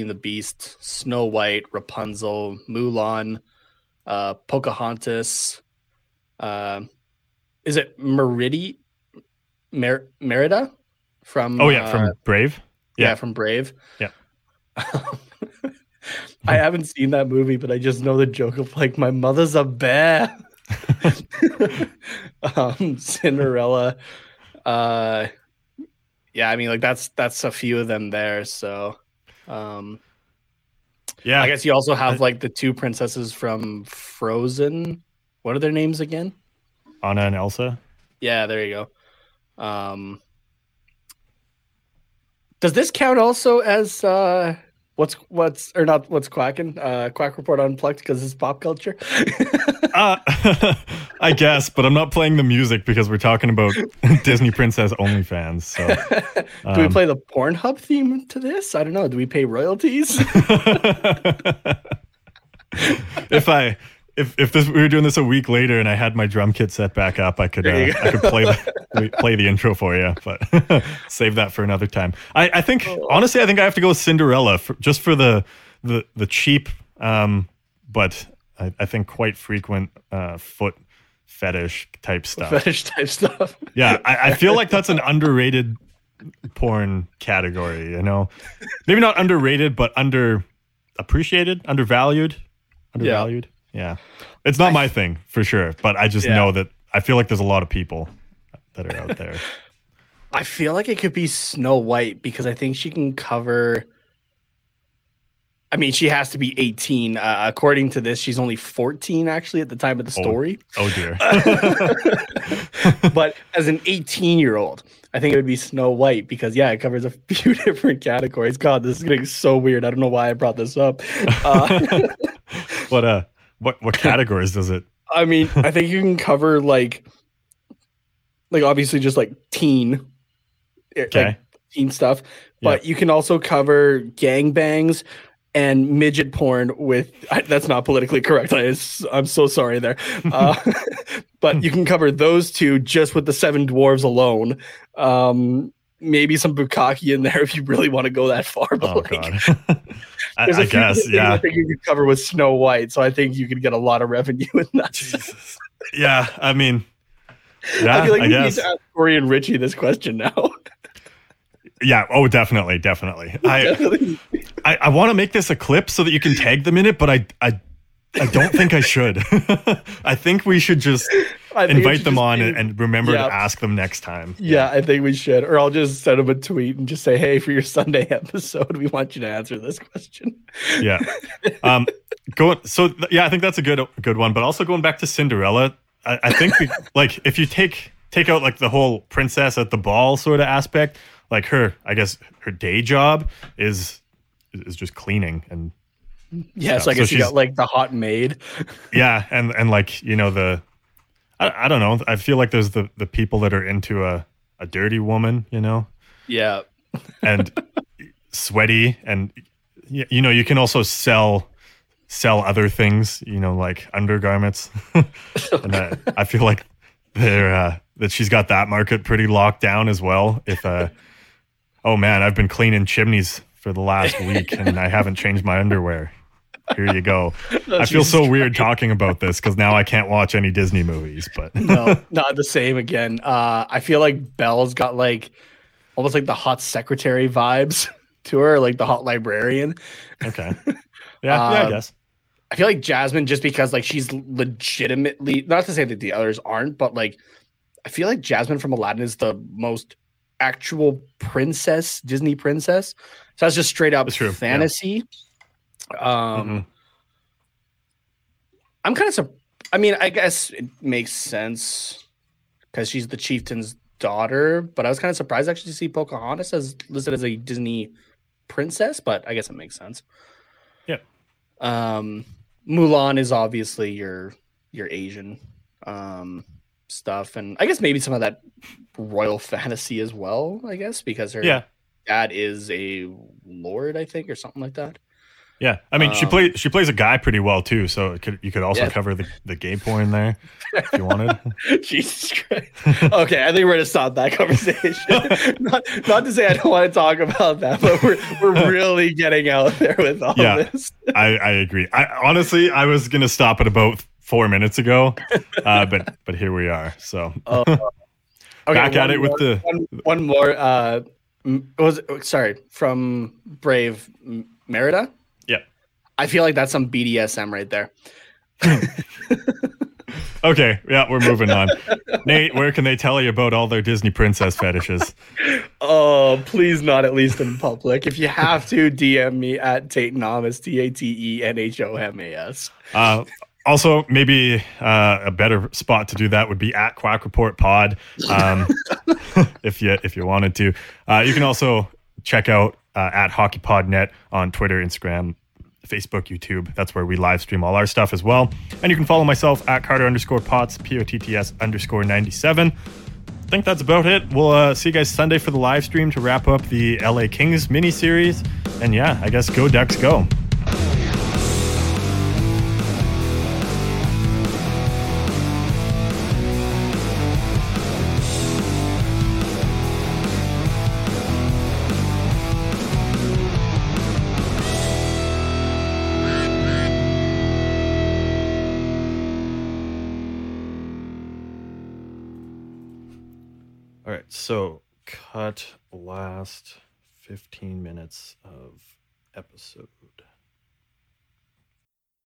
and the Beast, Snow White, Rapunzel, Mulan, Pocahontas. Is it Merida from? Oh yeah, from Brave. Yeah, from Brave. Yeah. I haven't seen that movie, but I just know the joke of like my mother's a bear. Cinderella. Yeah, I mean, like that's a few of them there. So, yeah, I guess you also have like the two princesses from Frozen. What are their names again? Anna and Elsa. Yeah, there you go. Does this count also as what's quacking? Quack Report Unplugged because it's pop culture. I guess, but I'm not playing the music because we're talking about Disney Princess OnlyFans. So, do we play the Pornhub theme to this? I don't know. Do we pay royalties? If we were doing this a week later and I had my drum kit set back up, I could play the intro for you, but save that for another time. I think I have to go with Cinderella for the cheap, but I think quite frequent foot fetish type stuff. Yeah, I feel like that's an underrated porn category. You know, maybe not underrated, but underappreciated, undervalued. Yeah, it's not my thing for sure, but I just know that I feel like there's a lot of people that are out there. I feel like it could be Snow White because I think she can cover. I mean, she has to be 18. According to this, she's only 14 actually at the time of the story. Oh dear. But as an 18-year-old, I think it would be Snow White because, yeah, it covers a few different categories. God, this is getting so weird. I don't know why I brought this up. What categories does it? I mean, I think you can cover like obviously just like teen, okay, like teen stuff, but you can also cover gangbangs, and midget porn with, that's not politically correct. I'm so sorry there. But you can cover those two just with the Seven Dwarves alone. Maybe some Bukkake in there if you really want to go that far. But God. I guess, yeah. I think you could cover with Snow White, so I think you could get a lot of revenue in that. Jesus. Yeah, I mean, yeah, I feel like you need to ask Corey and Richie this question now. Yeah. Oh, definitely. I want to make this a clip so that you can tag them in it, but I don't think I should. I think we should just invite them on and remember to ask them next time. Yeah, I think we should. Or I'll just send them a tweet and just say, hey, for your Sunday episode, we want you to answer this question. Yeah. I think that's a good one. But also going back to Cinderella, I think if you take out like the whole princess at the ball sort of aspect, like her day job is just cleaning and yeah. So I guess she got like the hot maid. Yeah, and like, you know, I don't know. I feel like there's the people that are into a dirty woman, you know. Yeah. And sweaty, and you know, you can also sell other things, you know, like undergarments. And I feel like they're that she's got that market pretty locked down as well. If, oh man, I've been cleaning chimneys for the last week and I haven't changed my underwear. Here you go. No, I feel so weird talking about this because now I can't watch any Disney movies. But no, not the same again. I feel like Belle's got like almost like the hot secretary vibes to her, like the hot librarian. Okay. Yeah, I guess. I feel like Jasmine, just because like she's legitimately, not to say that the others aren't, but like, I feel like Jasmine from Aladdin is the most actual princess, Disney princess. So that's just straight up fantasy. Yeah. I'm kind of, I guess it makes sense because she's the chieftain's daughter, but I was kind of surprised actually to see Pocahontas as listed as a Disney princess, but I guess it makes sense. Yeah. Mulan is obviously your Asian, stuff, and I guess maybe some of that royal fantasy as well, I guess, because her dad is a lord, I think, or something like that. Yeah, I mean, she plays a guy pretty well too, so you could also cover the gay porn there if you wanted. Jesus Christ. Okay, I think we're gonna stop that conversation. not to say I don't want to talk about that, but we're really getting out there with all this. I agree. Honestly, I was gonna stop at about 4 minutes ago, but here we are. So back at it with one more. From Brave Merida. Yeah, I feel like that's some BDSM right there. Okay, yeah, we're moving on. Nate, where can they tell you about all their Disney princess fetishes? Oh, please not, at least in public. If you have to, DM me at Tatenhomas, TATENHOMAS. Also, maybe a better spot to do that would be at Quack Report Pod, if you wanted to. You can also check out at HockeyPodNet on Twitter, Instagram, Facebook, YouTube. That's where we live stream all our stuff as well. And you can follow myself at Carter_Potts, POTTS_97. I think that's about it. We'll see you guys Sunday for the live stream to wrap up the LA Kings miniseries. And yeah, I guess go Ducks go. So, cut last 15 minutes of episode.